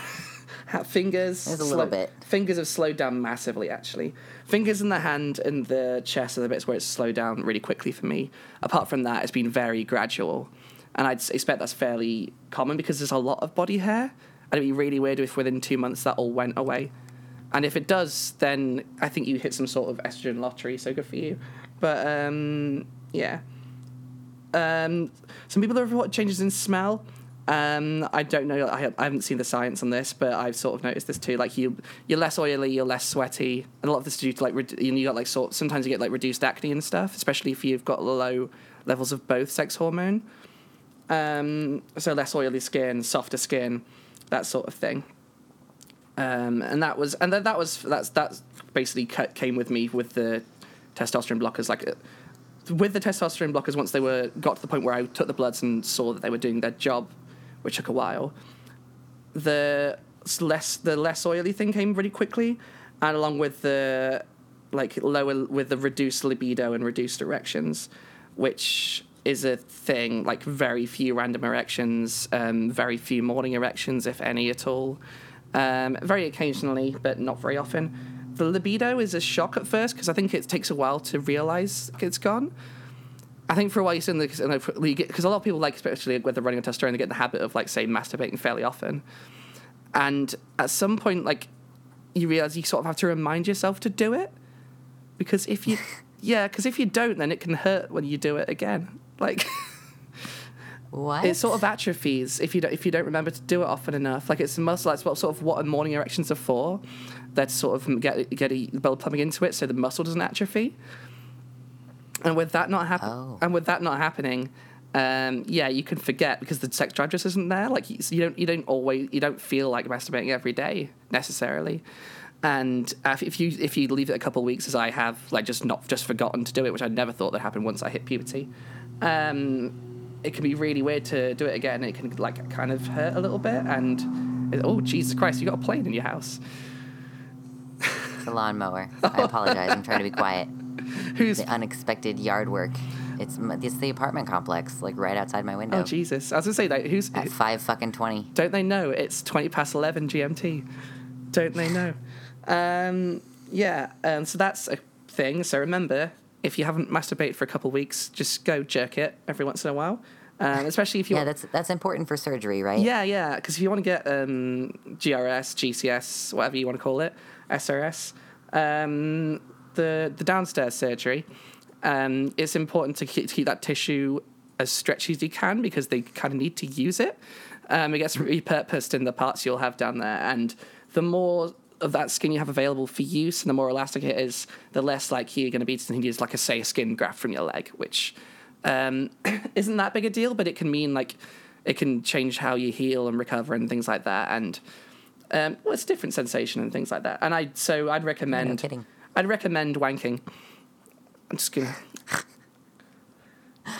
Fingers, There's a slow, little bit. Fingers have slowed down massively, actually. Fingers in the hand and the chest are the bits where it's slowed down really quickly for me. Apart from that, it's been very gradual. And I'd expect that's fairly common because there's a lot of body hair. And it'd be really weird if within two months that all went away. And if it does, then I think you hit some sort of estrogen lottery, so good for you. But, um, yeah. Um, some people have reported changes in smell. Um, I don't know. I, I haven't seen the science on this, but I've sort of noticed this too. Like you, you're less oily, you're less sweaty, and a lot of this is due to like re- you got like sort. Sometimes you get like reduced acne and stuff, especially if you've got low levels of both sex hormone. Um, so less oily skin, softer skin, that sort of thing. Um, and that was, and that that was that's that basically came with me with the testosterone blockers, like. With the testosterone blockers, once they were got to the point where I took the bloods and saw that they were doing their job, which took a while, the less the less oily thing came really quickly, and along with the like lower with the reduced libido and reduced erections, which is a thing. Like very few random erections, um, very few morning erections, if any at all, um, very occasionally, but not very often. The libido is a shock at first because I think it takes a while to realise it's gone. I think for a while you're still in the... Because a lot of people, like, especially when they're running on testosterone, they get in the habit of, like, say, masturbating fairly often. And at some point, like, you realise you sort of have to remind yourself to do it. Because if you... yeah, because if you don't, then it can hurt when you do it again. Like... What? It sort of atrophies if you don't, if you don't remember to do it often enough. Like it's a muscle. That's what sort of what morning erections are for. That sort of get get the blood pumping into it, so the muscle doesn't atrophy. And with that not happen, oh. and with that not happening, um, yeah, you can forget because the sex drive just isn't there. Like you, you don't you don't always you don't feel like masturbating every day necessarily. And if you if you leave it a couple of weeks, as I have, like just not just forgotten to do it, which I never thought that happened once I hit puberty. Um, It can be really weird to do it again. It can like kind of hurt a little bit, and it, oh Jesus Christ, you got a plane in your house? It's a lawnmower. I apologize. I'm trying to be quiet. Who's the unexpected yard work? It's it's the apartment complex, like right outside my window. Oh Jesus! I was gonna say like who's at five fucking twenty? Don't they know it's twenty past eleven G M T? Don't they know? um, yeah. Um, so that's a thing. So remember. If you haven't masturbated for a couple of weeks, just go jerk it every once in a while. Um, especially if you yeah, want... that's that's important for surgery, right? Yeah, yeah, because if you want to get um, G R S, G C S, whatever you want to call it, S R S, um, the the downstairs surgery, um, it's important to keep, to keep that tissue as stretchy as you can because they kind of need to use it. Um, it gets repurposed in the parts you'll have down there, and the more of that skin you have available for use, and the more elastic it is, the less likely you're going to be to use, like, a, say, a skin graft from your leg, which um, isn't that big a deal, but it can mean, like, it can change how you heal and recover and things like that, and um, well, it's a different sensation and things like that. And I, so I'd recommend... No kidding. I'd recommend wanking. I'm just going to...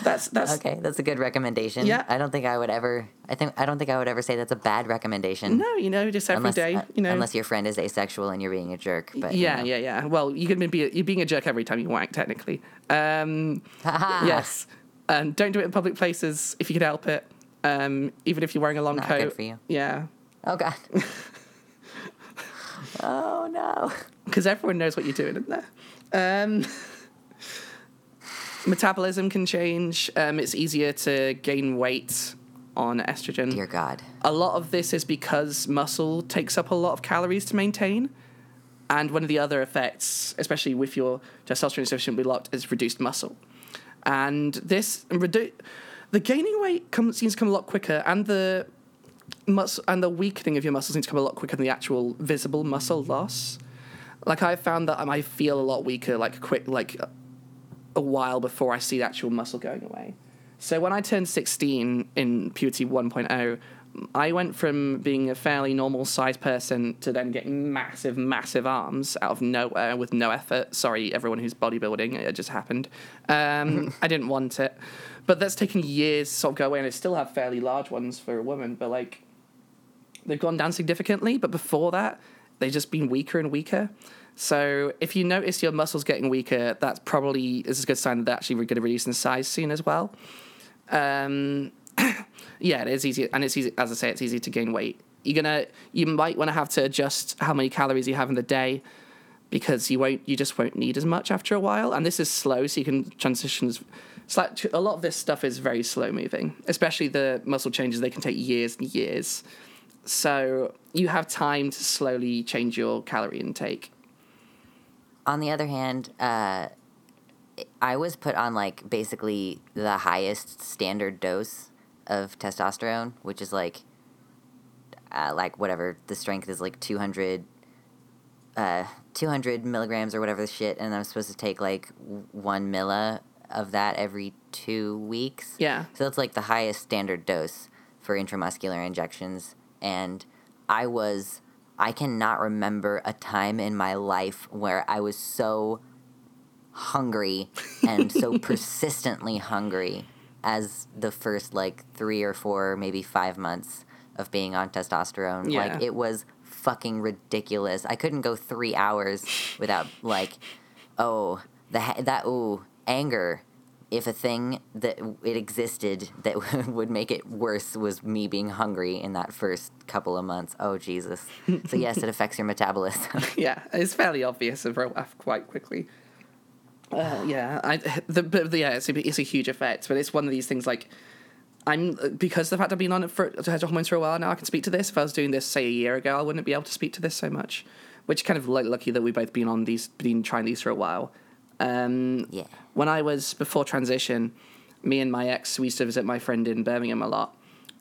That's that's okay. That's a good recommendation. Yeah. I don't think I would ever. I think I don't think I would ever say that's a bad recommendation. No, you know, just every unless, day. You know, unless your friend is asexual and you're being a jerk. But yeah, you know. yeah, yeah. Well, you could be you're being a jerk every time you wank, technically. Um, yes. Um, don't do it in public places if you can help it. Um, even if you're wearing a long Not coat. Good for you. Yeah. Oh God. Oh no. Because everyone knows what you're doing, isn't there? Um. Metabolism can change. Um, it's easier to gain weight on estrogen. Dear God. A lot of this is because muscle takes up a lot of calories to maintain. And one of the other effects, especially with your testosterone insufficiently blocked, is reduced muscle. And this, redu- the gaining weight comes, seems to come a lot quicker, and the mus- and the weakening of your muscles seems to come a lot quicker than the actual visible muscle loss. Like, I found that I feel a lot weaker, like, quick, like... a while before I see the actual muscle going away. So when I turned sixteen in puberty one point oh, I went from being a fairly normal-sized person to then getting massive, massive arms out of nowhere with no effort. Sorry, everyone who's bodybuilding, it just happened. Um, I didn't want it. But that's taken years to sort of go away, and I still have fairly large ones for a woman, but, like, they've gone down significantly, but before that, they've just been weaker and weaker. So if you notice your muscles getting weaker, that's probably is a good sign that they're actually going to reduce in size soon as well. Um, yeah, it is easy, and it's easy. As I say, it's easy to gain weight. You're gonna, you might want to have to adjust how many calories you have in the day because you won't, you just won't need as much after a while. And this is slow, so you can transition. Like, a lot of this stuff is very slow moving, especially the muscle changes. They can take years and years. So you have time to slowly change your calorie intake. On the other hand, uh, I, I was put on, like, basically the highest standard dose of testosterone, which is, like, uh, like, whatever, the strength is, like, two hundred, uh, two hundred milligrams or whatever the shit, and I'm supposed to take, like, one milla of that every two weeks. Yeah. So that's, like, the highest standard dose for intramuscular injections, and I was... I cannot remember a time in my life where I was so hungry and so persistently hungry as the first, like, three or four, maybe five months of being on testosterone. Yeah. Like, it was fucking ridiculous. I couldn't go three hours without, like, oh, the ha- that, ooh, anger. If a thing that it existed that would make it worse was me being hungry in that first couple of months. Oh, Jesus. So, yes, it affects your metabolism. Yeah, it's fairly obvious and rolled off quite quickly. Uh, yeah, I, the, the, yeah it's, a, it's a huge effect, but it's one of these things, like, I'm because the fact I've been on it for hormones for a while now, I can speak to this. If I was doing this, say, a year ago, I wouldn't be able to speak to this so much, which kind of like lucky that we've both been on these, been trying these for a while. Um, yeah. When I was before transition, me and my ex, we used to visit my friend in Birmingham a lot,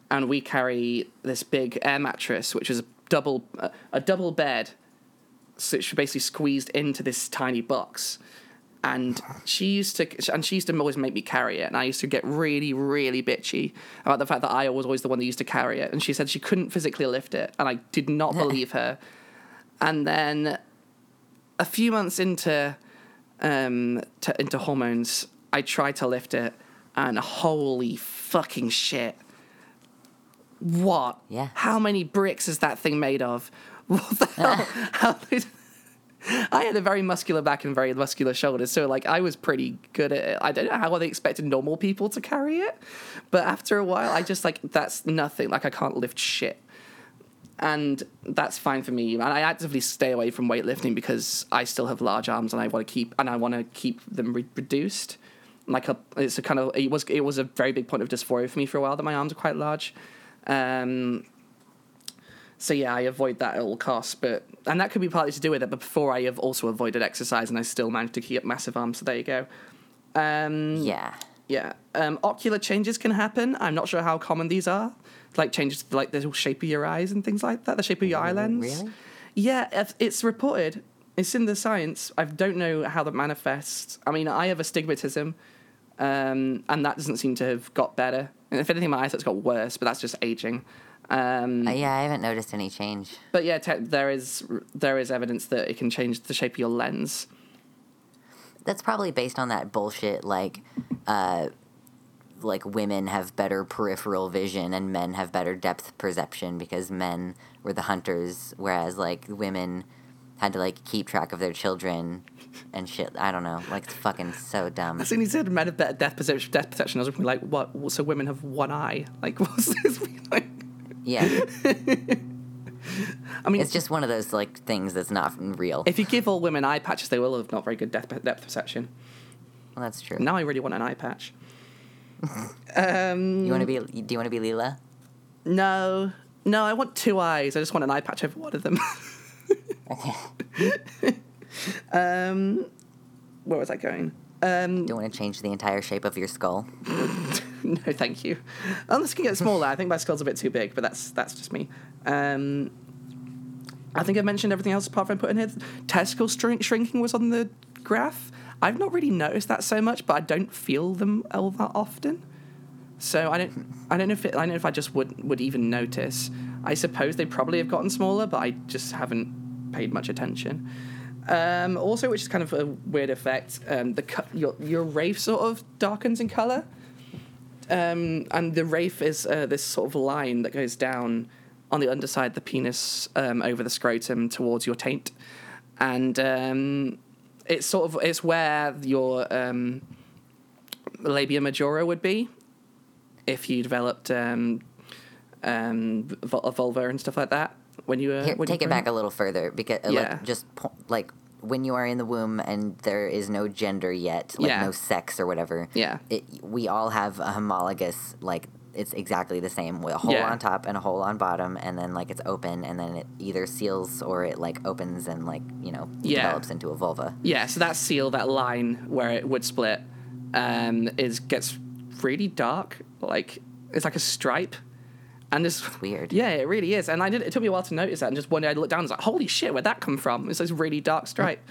and we carry this big air mattress, which is a double a, a double bed, so it's basically squeezed into this tiny box. And she used to, and she used to always make me carry it, and I used to get really, really bitchy about the fact that I was always the one that used to carry it. And she said she couldn't physically lift it, and I did not believe her. And then, a few months into. Um, t- into hormones, I tried to lift it, and holy fucking shit. What? Yeah. How many bricks is that thing made of? What the hell? How did... I had a very muscular back and very muscular shoulders, so, like, I was pretty good at it. I don't know how they expected normal people to carry it, but after a while, I just, like, that's nothing. Like, I can't lift shit. And that's fine for me. And I actively stay away from weightlifting because I still have large arms, and I want to keep and I want to keep them re- reduced. Like a, it's a kind of it was it was a very big point of dysphoria for me for a while that my arms are quite large. Um, so yeah, I avoid that at all costs. But and that could be partly to do with it. But before, I have also avoided exercise, and I still managed to keep massive arms. So there you go. Um, yeah. Yeah. Um, ocular changes can happen. I'm not sure how common these are. Like changes to like the shape of your eyes and things like that, the shape of your eye lens. Really? Yeah, it's reported. It's in the science. I don't know how that manifests. I mean, I have astigmatism, um, and that doesn't seem to have got better. And if anything, my eyesight's got worse, but that's just aging. Um, uh, yeah, I haven't noticed any change. But yeah, te- there is there is evidence that it can change the shape of your lens. That's probably based on that bullshit, like... Uh, like women have better peripheral vision and men have better depth perception because men were the hunters, whereas like women had to like keep track of their children and shit. I don't know, like it's fucking so dumb. As soon as he said men have better depth perception, depth perception, I was like, what? So women have one eye? Like, what's this mean? Like? Yeah. I mean, it's just one of those like things that's not real. If you give all women eye patches, they will have not very good depth depth perception. Well, that's true. Now I really want an eye patch. um, you want to be? Do you want to be Leela? No, no. I want two eyes. I just want an eye patch over one of them. Okay. um, where was I going? Um, do you want to change the entire shape of your skull? No, thank you. Unless you can get smaller. I think my skull's a bit too big, but that's that's just me. Um, I think I mentioned everything else apart from putting here. Testicle shrink- shrinking was on the graph. I've not really noticed that so much, but I don't feel them all that often. So I don't, I don't know if it, I don't know if I just would would even notice. I suppose they probably have gotten smaller, but I just haven't paid much attention. Um, also, which is kind of a weird effect, um, the your your rafe sort of darkens in color, um, and the rafe is uh, this sort of line that goes down on the underside of the penis um, over the scrotum towards your taint, and. Um, It's sort of it's where your um, labia majora would be if you developed um, um, a vulva and stuff like that when you were. Here, when take you it pregnant. Back a little further because yeah. like, just like when you are in the womb and there is no gender yet, like yeah. no sex or whatever. Yeah, it, we all have a homologous like it's exactly the same with a hole yeah. on top and a hole on bottom and then like it's open and then it either seals or it like opens and like you know yeah. develops into a vulva. Yeah, so that seal, that line where it would split um, is gets really dark. Like, it's like a stripe. And it's That's weird. Yeah, it really is. And I did. It took me a while to notice that. And just one day I looked down and was like, holy shit, where'd that come from? It's this really dark stripe.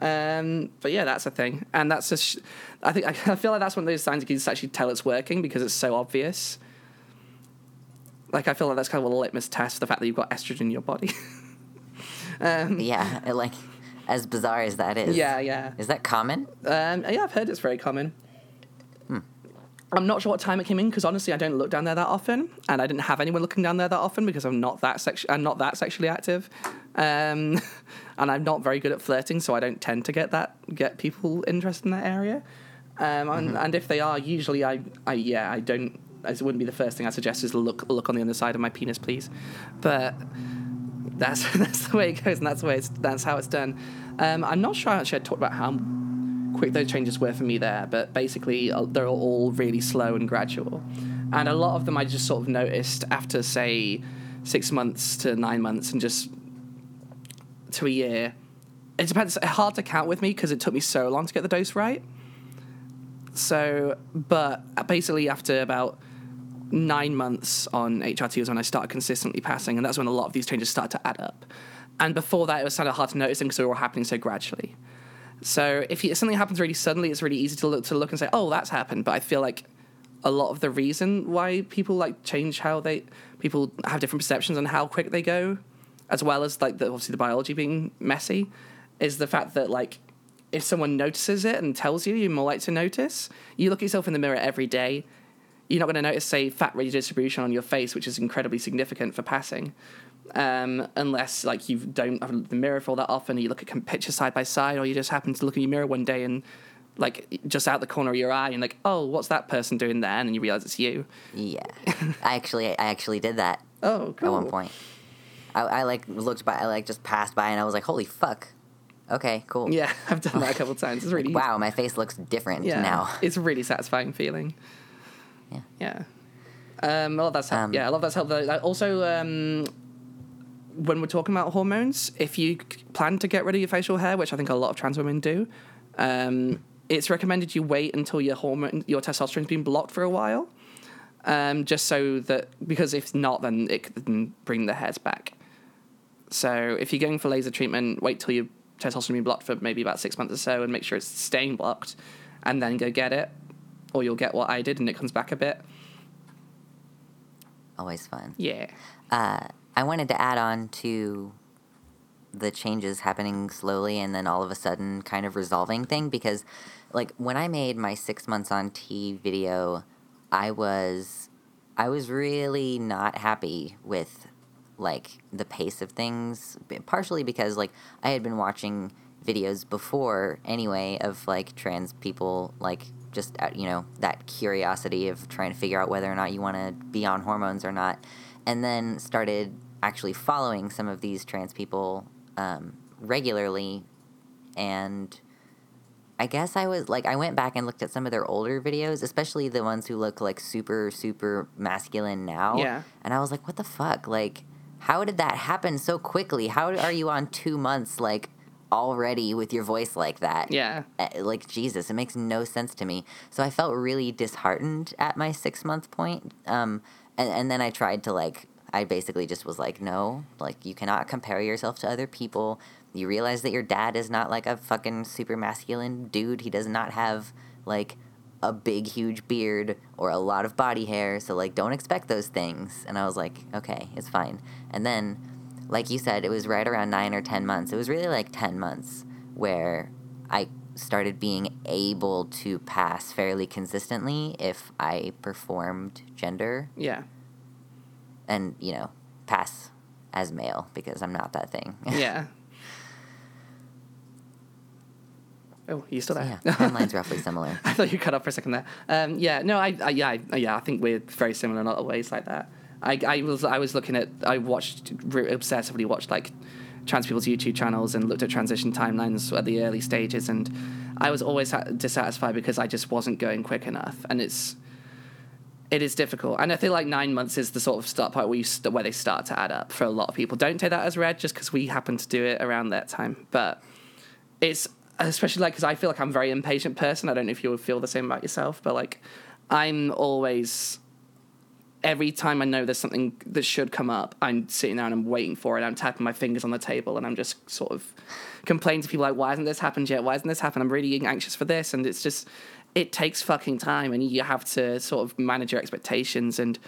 Um, but yeah, that's a thing, and that's just. Sh- I think I, I feel like that's one of those signs you can just actually tell it's working because it's so obvious. Like I feel like that's kind of a litmus test for the fact that you've got estrogen in your body. um, yeah, it, like as bizarre as that is. Yeah, yeah. Is that common? Um, yeah, I've heard it's very common. Hmm. I'm not sure what time it came in because honestly, I don't look down there that often, and I didn't have anyone looking down there that often because I'm not that sex- I'm not that sexually active. Um, and I'm not very good at flirting, so I don't tend to get that get people interested in that area. Um, and, mm-hmm. and if they are, usually I, I yeah, I don't. It wouldn't be the first thing I suggest is look look on the other side of my penis, please. But that's that's the way it goes, and that's the way it's, that's how it's done. Um, I'm not sure actually I talked about how quick those changes were for me there, but basically they're all really slow and gradual, and a lot of them I just sort of noticed after say six months to nine months and just. To a year, it depends. Hard to count with me because it took me so long to get the dose right. So, but basically after about nine months on H R T was when I started consistently passing, and that's when a lot of these changes started to add up. And before that, it was kind of hard to notice them because they were all happening so gradually. So, if, you, if something happens really suddenly, it's really easy to look to look and say, "Oh, that's happened." But I feel like a lot of the reason why people like change how they people have different perceptions on how quick they go. As well as, like, the, obviously the biology being messy, is the fact that, like, if someone notices it and tells you, you're more likely to notice. You look at yourself in the mirror every day. You're not going to notice, say, fat redistribution on your face, which is incredibly significant for passing, um, unless, like, you don't have the mirror for all that often, or you look at pictures side by side, or you just happen to look in your mirror one day and, like, just out the corner of your eye, and, like, oh, what's that person doing there? And you realise it's you. Yeah. I actually I actually did that. Oh, cool. At one point. I, I, like, looked by, I, like, just passed by, and I was like, holy fuck. Okay, cool. Yeah, I've done that a couple times. It's really... Like, wow, my face looks different yeah, now. It's a really satisfying feeling. Yeah. Yeah. Um, I love that's helped. Um, yeah, I love that's helped. Also, um, when we're talking about hormones, if you plan to get rid of your facial hair, which I think a lot of trans women do, um, it's recommended you wait until your hormone, your testosterone's been blocked for a while, um, just so that... Because if not, then it can bring the hairs back. So if you're going for laser treatment, wait till your testosterone been blocked for maybe about six months or so and make sure it's staying blocked and then go get it, or you'll get what I did and it comes back a bit. Always fun. Yeah. Uh, I wanted to add on to the changes happening slowly and then all of a sudden kind of resolving thing because, like, when I made my six months on T video, I was, I was really not happy with like, the pace of things, partially because, like, I had been watching videos before, anyway, of, like, trans people, like, just, you know, that curiosity of trying to figure out whether or not you want to be on hormones or not, and then started actually following some of these trans people um, regularly, and I guess I was, like, I went back and looked at some of their older videos, especially the ones who look, like, super, super masculine now, yeah. And I was like, what the fuck, like... How did that happen so quickly? How are you on two months, like, already with your voice like that? Yeah. Like, Jesus, it makes no sense to me. So I felt really disheartened at my six-month point. Um, and, and then I tried to, like, I basically just was like, no, like, you cannot compare yourself to other people. You realize that your dad is not, like, a fucking super masculine dude. He does not have, like, a big, huge beard or a lot of body hair, so, like, don't expect those things. And I was like, okay, it's fine. And then, like you said, it was right around nine or ten months. It was really like ten months where I started being able to pass fairly consistently if I performed gender. Yeah. And, you know, pass as male because I'm not that thing. Yeah. Oh, are you still there? Yeah, timeline's roughly similar. I thought you cut off for a second there. Um, yeah, no, I, I, yeah, I, yeah, I think we're very similar in a lot of ways like that. I, I was, I was looking at, I watched obsessively watched like trans people's YouTube channels and looked at transition timelines at the early stages, and I was always dissatisfied because I just wasn't going quick enough, and it's, it is difficult, and I feel like nine months is the sort of start point where you st- where they start to add up for a lot of people. Don't take that as read just because we happened to do it around that time, but it's. especially like, because I feel like I'm a very impatient person. I don't know if you would feel the same about yourself, but like I'm always, every time I know there's something that should come up, I'm sitting there and I'm waiting for it. I'm tapping my fingers on the table and I'm just sort of complaining to people like, why hasn't this happened yet? Why hasn't this happened? I'm really anxious for this. And it's just, it takes fucking time, and you have to sort of manage your expectations. And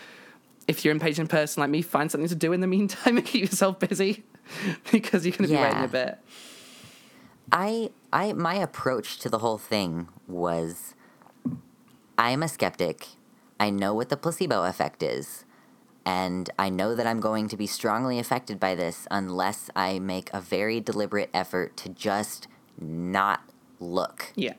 if you're an impatient person like me, find something to do in the meantime and keep yourself busy because you're going to yeah. be waiting a bit. I, I, my approach to the whole thing was, I am a skeptic. I know what the placebo effect is, and I know that I'm going to be strongly affected by this unless I make a very deliberate effort to just not look. Yeah.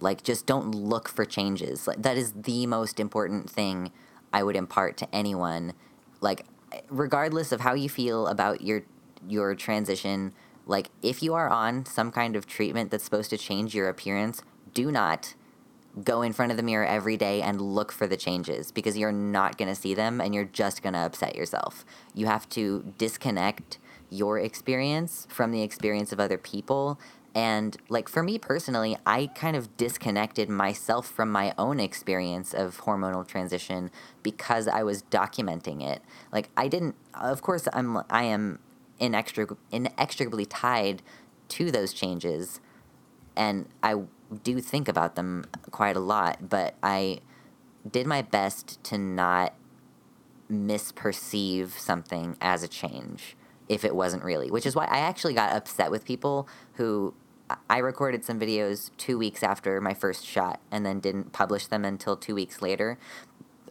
Like, just don't look for changes. Like, that is the most important thing I would impart to anyone. Like, regardless of how you feel about your your transition, like, if you are on some kind of treatment that's supposed to change your appearance, do not go in front of the mirror every day and look for the changes, because you're not going to see them and you're just going to upset yourself. You have to disconnect your experience from the experience of other people. And like, for me personally, I kind of disconnected myself from my own experience of hormonal transition because I was documenting it. Like, I didn't, of course, I'm, I am inextric- inextricably tied to those changes, and I do think about them quite a lot, but I did my best to not misperceive something as a change if it wasn't really, which is why I actually got upset with people who, I recorded some videos two weeks after my first shot and then didn't publish them until two weeks later.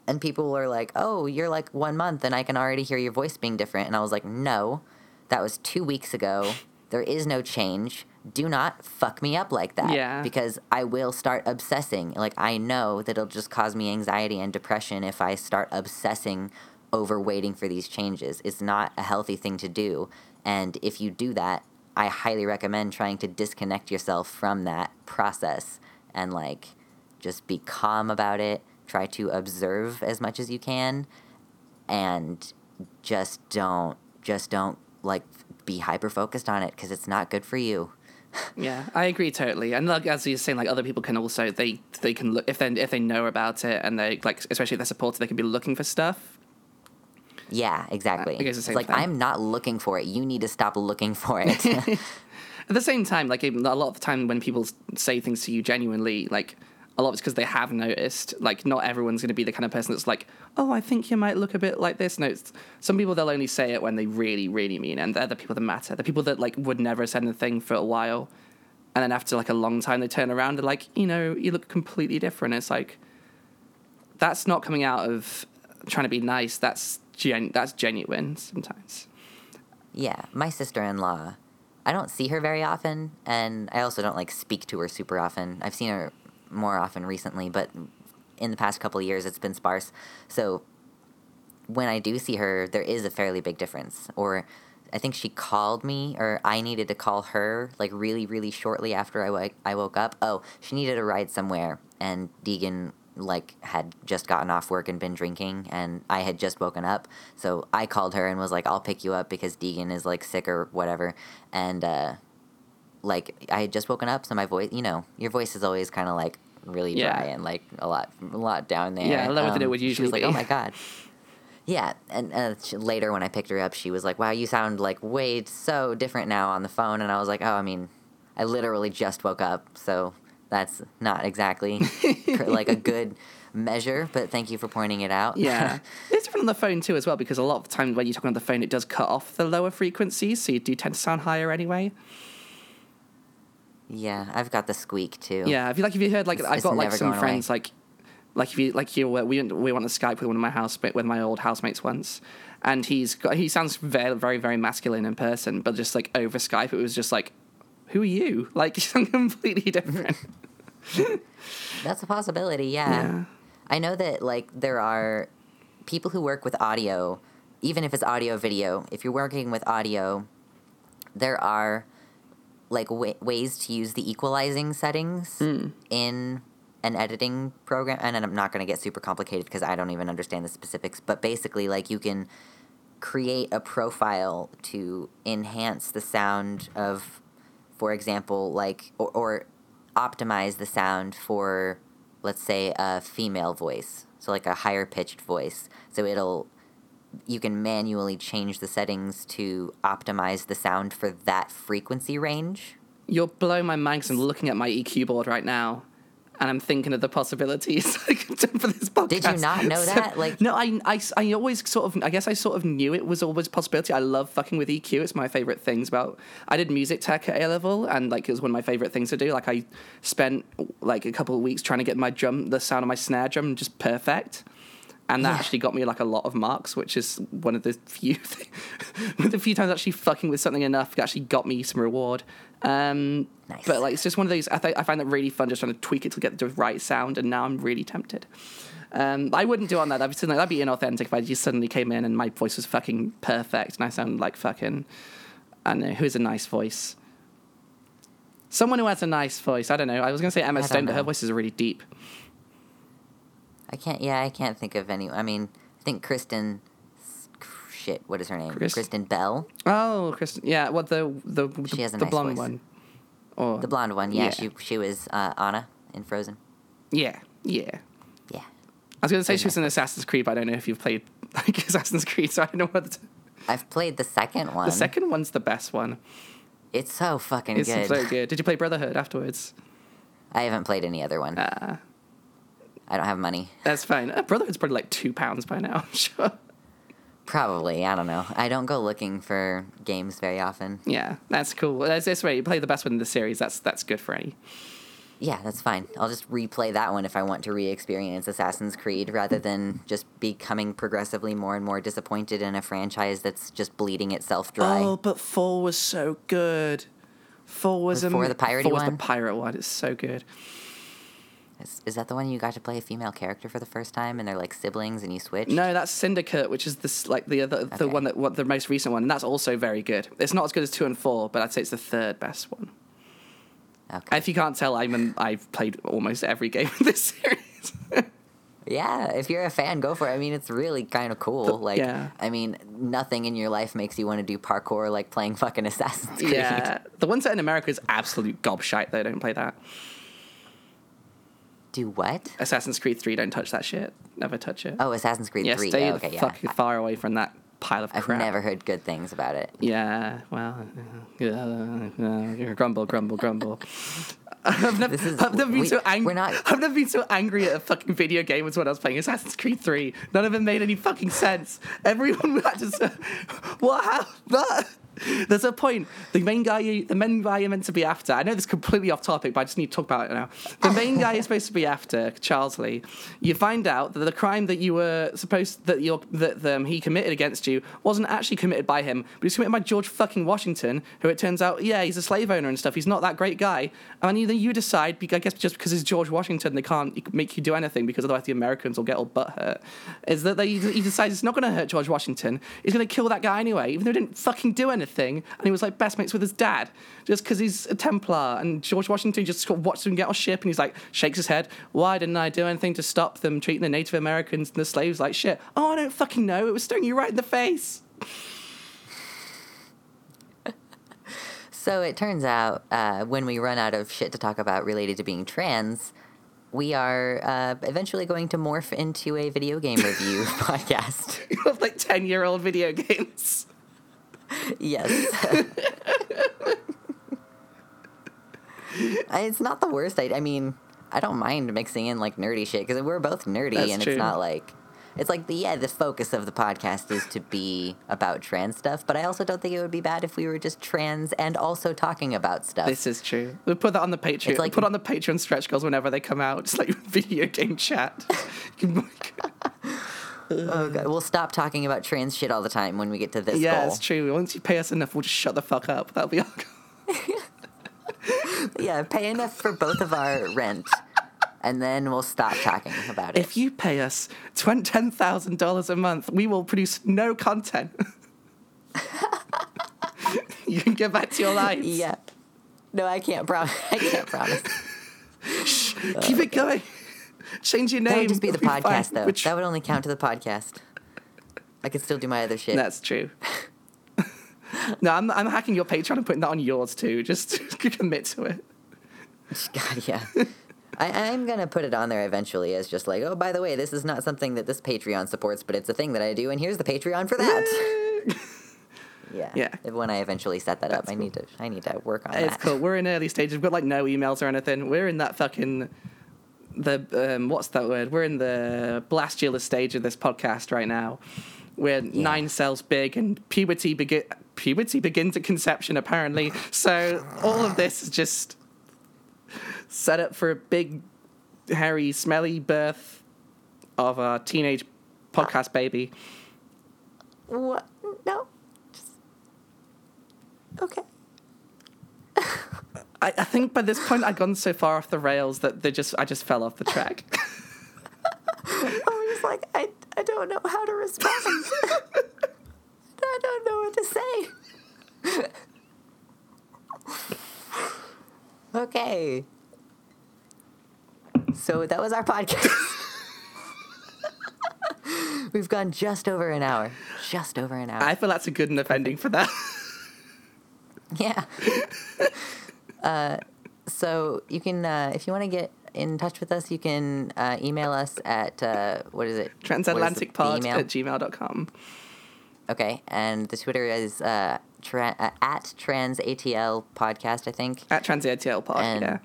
And people were like, oh, you're like one month and I can already hear your voice being different. And I was like, no, that was two weeks ago. There is no change. Do not fuck me up like that. Yeah. Because I will start obsessing. Like, I know that it'll just cause me anxiety and depression if I start obsessing over waiting for these changes. It's not a healthy thing to do. And if you do that, I highly recommend trying to disconnect yourself from that process and, like, just be calm about it. Try to observe as much as you can. And just don't, just don't, like, be hyper-focused on it, because it's not good for you. Yeah, I agree totally. And like, as you're saying, like, other people can also, they they can look, if they if they know about it and they, like, especially if they're supported, they can be looking for stuff. Yeah, exactly. I guess it's the same like thing. I'm not looking for it. You need to stop looking for it. At the same time, like, even a lot of the time when people say things to you genuinely, like, a lot of it's because they have noticed. Like, not everyone's going to be the kind of person that's like, oh, I think you might look a bit like this. No, it's, some people, they'll only say it when they really, really mean it. And they're the people that matter. The people that, like, would never have said anything for a while. And then after, like, a long time, they turn around. They're like, you know, you look completely different. It's like, that's not coming out of trying to be nice. That's gen- that's genuine sometimes. Yeah, my sister-in-law, I don't see her very often. And I also don't, like, speak to her super often. I've seen her more often recently, but in the past couple of years it's been sparse. So when I do see her, there is a fairly big difference. Or I think she called me, or I needed to call her, like, really, really shortly after I, w- I woke up. Oh, she needed a ride somewhere, and Deegan, like, had just gotten off work and been drinking, and I had just woken up. So I called her and was like, I'll pick you up because Deegan is, like, sick or whatever. And, uh, like, I had just woken up, so my voice, you know, your voice is always kind of, like, really dry yeah. and, like, a lot a lot down there. Yeah, lower um, than it would usually be. She was like, oh, my God. Yeah, and uh, she, later when I picked her up, she was like, wow, you sound, like, way so different now on the phone. And I was like, oh, I mean, I literally just woke up, so that's not exactly, like, a good measure, but thank you for pointing it out. Yeah. It's different on the phone, too, as well, because a lot of the time when you're talking on the phone, it does cut off the lower frequencies, so you do tend to sound higher anyway. Yeah, I've got the squeak too. Yeah, if you like, if you heard, like, it's, I've got, like, some friends, away. like, like if you like you were, we we went on Skype with one of my housemate with my old housemates once, and he's got, he sounds very very very masculine in person, but just, like, over Skype it was just like, who are you? Like, you sound completely different. That's a possibility. Yeah. yeah, I know that, like, there are people who work with audio, even if it's audio video. If you're working with audio, there are, like, w- ways to use the equalizing settings mm. in an editing program. And I'm not going to get super complicated because I don't even understand the specifics. But basically, like, you can create a profile to enhance the sound of for example, like, or, or optimize the sound for, let's say, a female voice. So like a higher pitched voice. So it'll, you can manually change the settings to optimize the sound for that frequency range. You're blowing my mind because I'm looking at my E Q board right now, and I'm thinking of the possibilities I could do for this podcast. Did you not know so, that? Like, no, I, I, I always sort of, I guess I sort of knew it was always a possibility. I love fucking with E Q. It's my favorite things about, I did music tech at A-level, and like it was one of my favorite things to do. Like I spent like a couple of weeks trying to get my drum, the sound of my snare drum just perfect. And that yeah. actually got me like a lot of marks, which is one of the few th- one of the few times actually fucking with something enough actually got me some reward. Um, nice. But like it's just one of those. I th- I find that really fun, just trying to tweak it to get the right sound. And now I'm really tempted. Um, I wouldn't do on that. That'd be, that'd be inauthentic if I just suddenly came in and my voice was fucking perfect and I sounded like fucking, I don't know, who's a nice voice? Someone who has a nice voice. I don't know. I was gonna say Emma Stone, but her voice is really deep. I can't, yeah, I can't think of any, I mean, I think Kristen, shit, what is her name? Chris? Kristen Bell? Oh, Kristen, yeah, what, the, the, the, she has a the nice blonde voice. One. Or, the blonde one, yeah, yeah. she she was uh, Anna in Frozen. Yeah, yeah. Yeah. I was going to say she was in Assassin's Creed, but I don't know if you've played, like, Assassin's Creed, so I don't know what to... I've played the second one. The second one's the best one. It's so fucking it's good. It's so good. Did you play Brotherhood afterwards? I haven't played any other one. Ah. Uh, I don't have money. That's fine. Uh, Brotherhood's probably like two pounds by now, I'm sure. Probably. I don't know. I don't go looking for games very often. Yeah, that's cool. That's this way. You play the best one in the series. That's that's good for any. Yeah, that's fine. I'll just replay that one if I want to re-experience Assassin's Creed rather than just becoming progressively more and more disappointed in a franchise that's just bleeding itself dry. Oh, but four was so good. Four was... was four am- the pirate one? Four was the pirate one. It's so good. Is, is that the one you got to play a female character for the first time, and they're like siblings, and you switch? No, that's Syndicate, which is this like the other okay. the one that what the most recent one, and that's also very good. It's not as good as two and four, but I'd say it's the third best one. Okay. If you can't tell, I'm an, I've played almost every game in this series. Yeah, if you're a fan, go for it. I mean, it's really kind of cool. But, like, yeah. I mean, nothing in your life makes you want to do parkour like playing fucking Assassin's Creed. Yeah, the one set in America is absolute gobshite though. Don't play that. Do what? Assassin's Creed three, don't touch that shit. Never touch it. Oh, Assassin's Creed yeah, three. Stay oh, okay, yeah, stay fucking far away from that pile of crap. I've never heard good things about it. Yeah, well, uh, uh, grumble, grumble, grumble. I've, never, is, I've, never been we, so ang- not... I've never been so angry at a fucking video game as when I was playing Assassin's Creed three. None of it made any fucking sense. Everyone had to say, what happened? There's a point. The main guy, you, the main guy you're meant to be after. I know this is completely off topic, but I just need to talk about it now. The main guy you're supposed to be after, Charles Lee. You find out that the crime that you were supposed that your that um, he committed against you wasn't actually committed by him, but it was committed by George fucking Washington, who it turns out, yeah, he's a slave owner and stuff. He's not that great guy. And either you decide, I guess, just because it's George Washington, they can't make you do anything because otherwise the Americans will get all butthurt. Is that they? He decides it's not going to hurt George Washington. He's going to kill that guy anyway, even though he didn't fucking do anything. Thing and he was like best mates with his dad just because he's a Templar, and George Washington just watched him get off ship and he's like shakes his head, why didn't I do anything to stop them treating the Native Americans and the slaves like shit? Oh, I don't fucking know, it was staring you right in the face. So it turns out uh, when we run out of shit to talk about related to being trans, we are uh, eventually going to morph into a video game review podcast of like ten year old video games. Yes. It's not the worst. I, I mean, I don't mind mixing in, like, nerdy shit, because we're both nerdy. That's and true. It's not like... It's like, the, yeah, the focus of the podcast is to be about trans stuff, but I also don't think it would be bad if we were just trans and also talking about stuff. This is true. We'll put that on the Patreon. Like, we'll put on the Patreon stretch goals whenever they come out. It's like video game chat. Oh God. We'll stop talking about trans shit all the time when we get to this yeah, goal. Yeah, it's true. Once you pay us enough, we'll just shut the fuck up. That'll be our goal. Yeah, pay enough for both of our rent, and then we'll stop talking about it. If you pay us ten thousand dollars a month, we will produce no content. You can get back to your lives. Yeah. No, I can't promise. I can't promise. Shh, oh, keep okay. it going. Change your name. That would just be the podcast, though. Which... That would only count to the podcast. I could still do my other shit. That's true. No, I'm I'm hacking your Patreon and putting that on yours too. Just commit to it. God, yeah. I, I'm going to put it on there eventually as just like, oh, by the way, this is not something that this Patreon supports, but it's a thing that I do, and here's the Patreon for that. Yeah. Yeah. When I eventually set that That's up, cool. I need to I need to work on it's that. It's cool. We're in early stages. We've got, like, no emails or anything. We're in that fucking, the um, what's that word? We're in the blastulous stage of this podcast right now. We're yeah. nine cells big, and puberty, begi- puberty begins at conception, apparently. So all of this is just set up for a big, hairy, smelly birth of our teenage podcast baby. What? No. Just... Okay. I, I think by this point I'd gone so far off the rails that they just I just fell off the track. I was like, I, I don't know how to respond. I don't know what to say. Okay. So that was our podcast. We've gone just over an hour. Just over an hour. I feel that's a good enough ending for that. Yeah. Uh, so you can, uh, if you want to get in touch with us, you can uh, email us at, uh, what is it? Transatlanticpod at gmail dot com. Okay. And the Twitter is uh, tra- uh, at TransATL Podcast, I think. At TransATL Pod, and, yeah.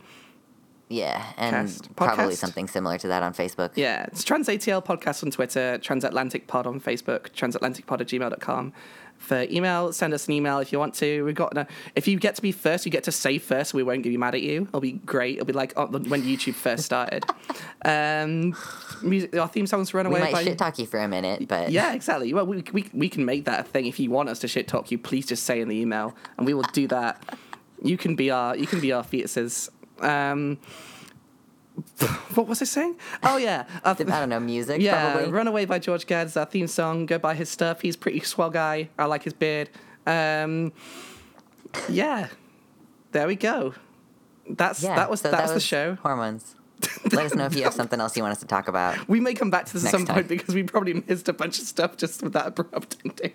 Yeah, and Cast. probably podcast. something similar to that on Facebook. Yeah, it's TransATL Podcast on Twitter, Transatlantic Pod on Facebook, transatlanticpod at gmail dot com. For email, send us an email if you want to. We've got. No, if you get to be first, you get to say first, so we won't be mad at you. It'll be great. It'll be like oh, when YouTube first started. um, music, our theme song's Runaway. We might by, shit talk you for a minute, but yeah, exactly. Well, we we we can make that a thing. If you want us to shit talk you, please just say in the email, and we will do that. You can be our you can be our fetuses. Um, what was I saying? Oh, yeah. Uh, I don't know, music, yeah, probably. Runaway by George Gadd is our theme song. Go buy his stuff. He's a pretty swell guy. I like his beard. Um, yeah. There we go. That's yeah, that was so that's that was the show. Hormones. Let us know if you have something else you want us to talk about. We may come back to this at some time. point because we probably missed a bunch of stuff just with that abrupt ending.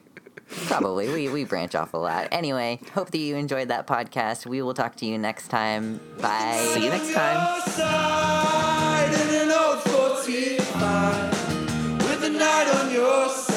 Probably. We we branch off a lot. Anyway, hope that you enjoyed that podcast. We will talk to you next time. Bye. See you next time.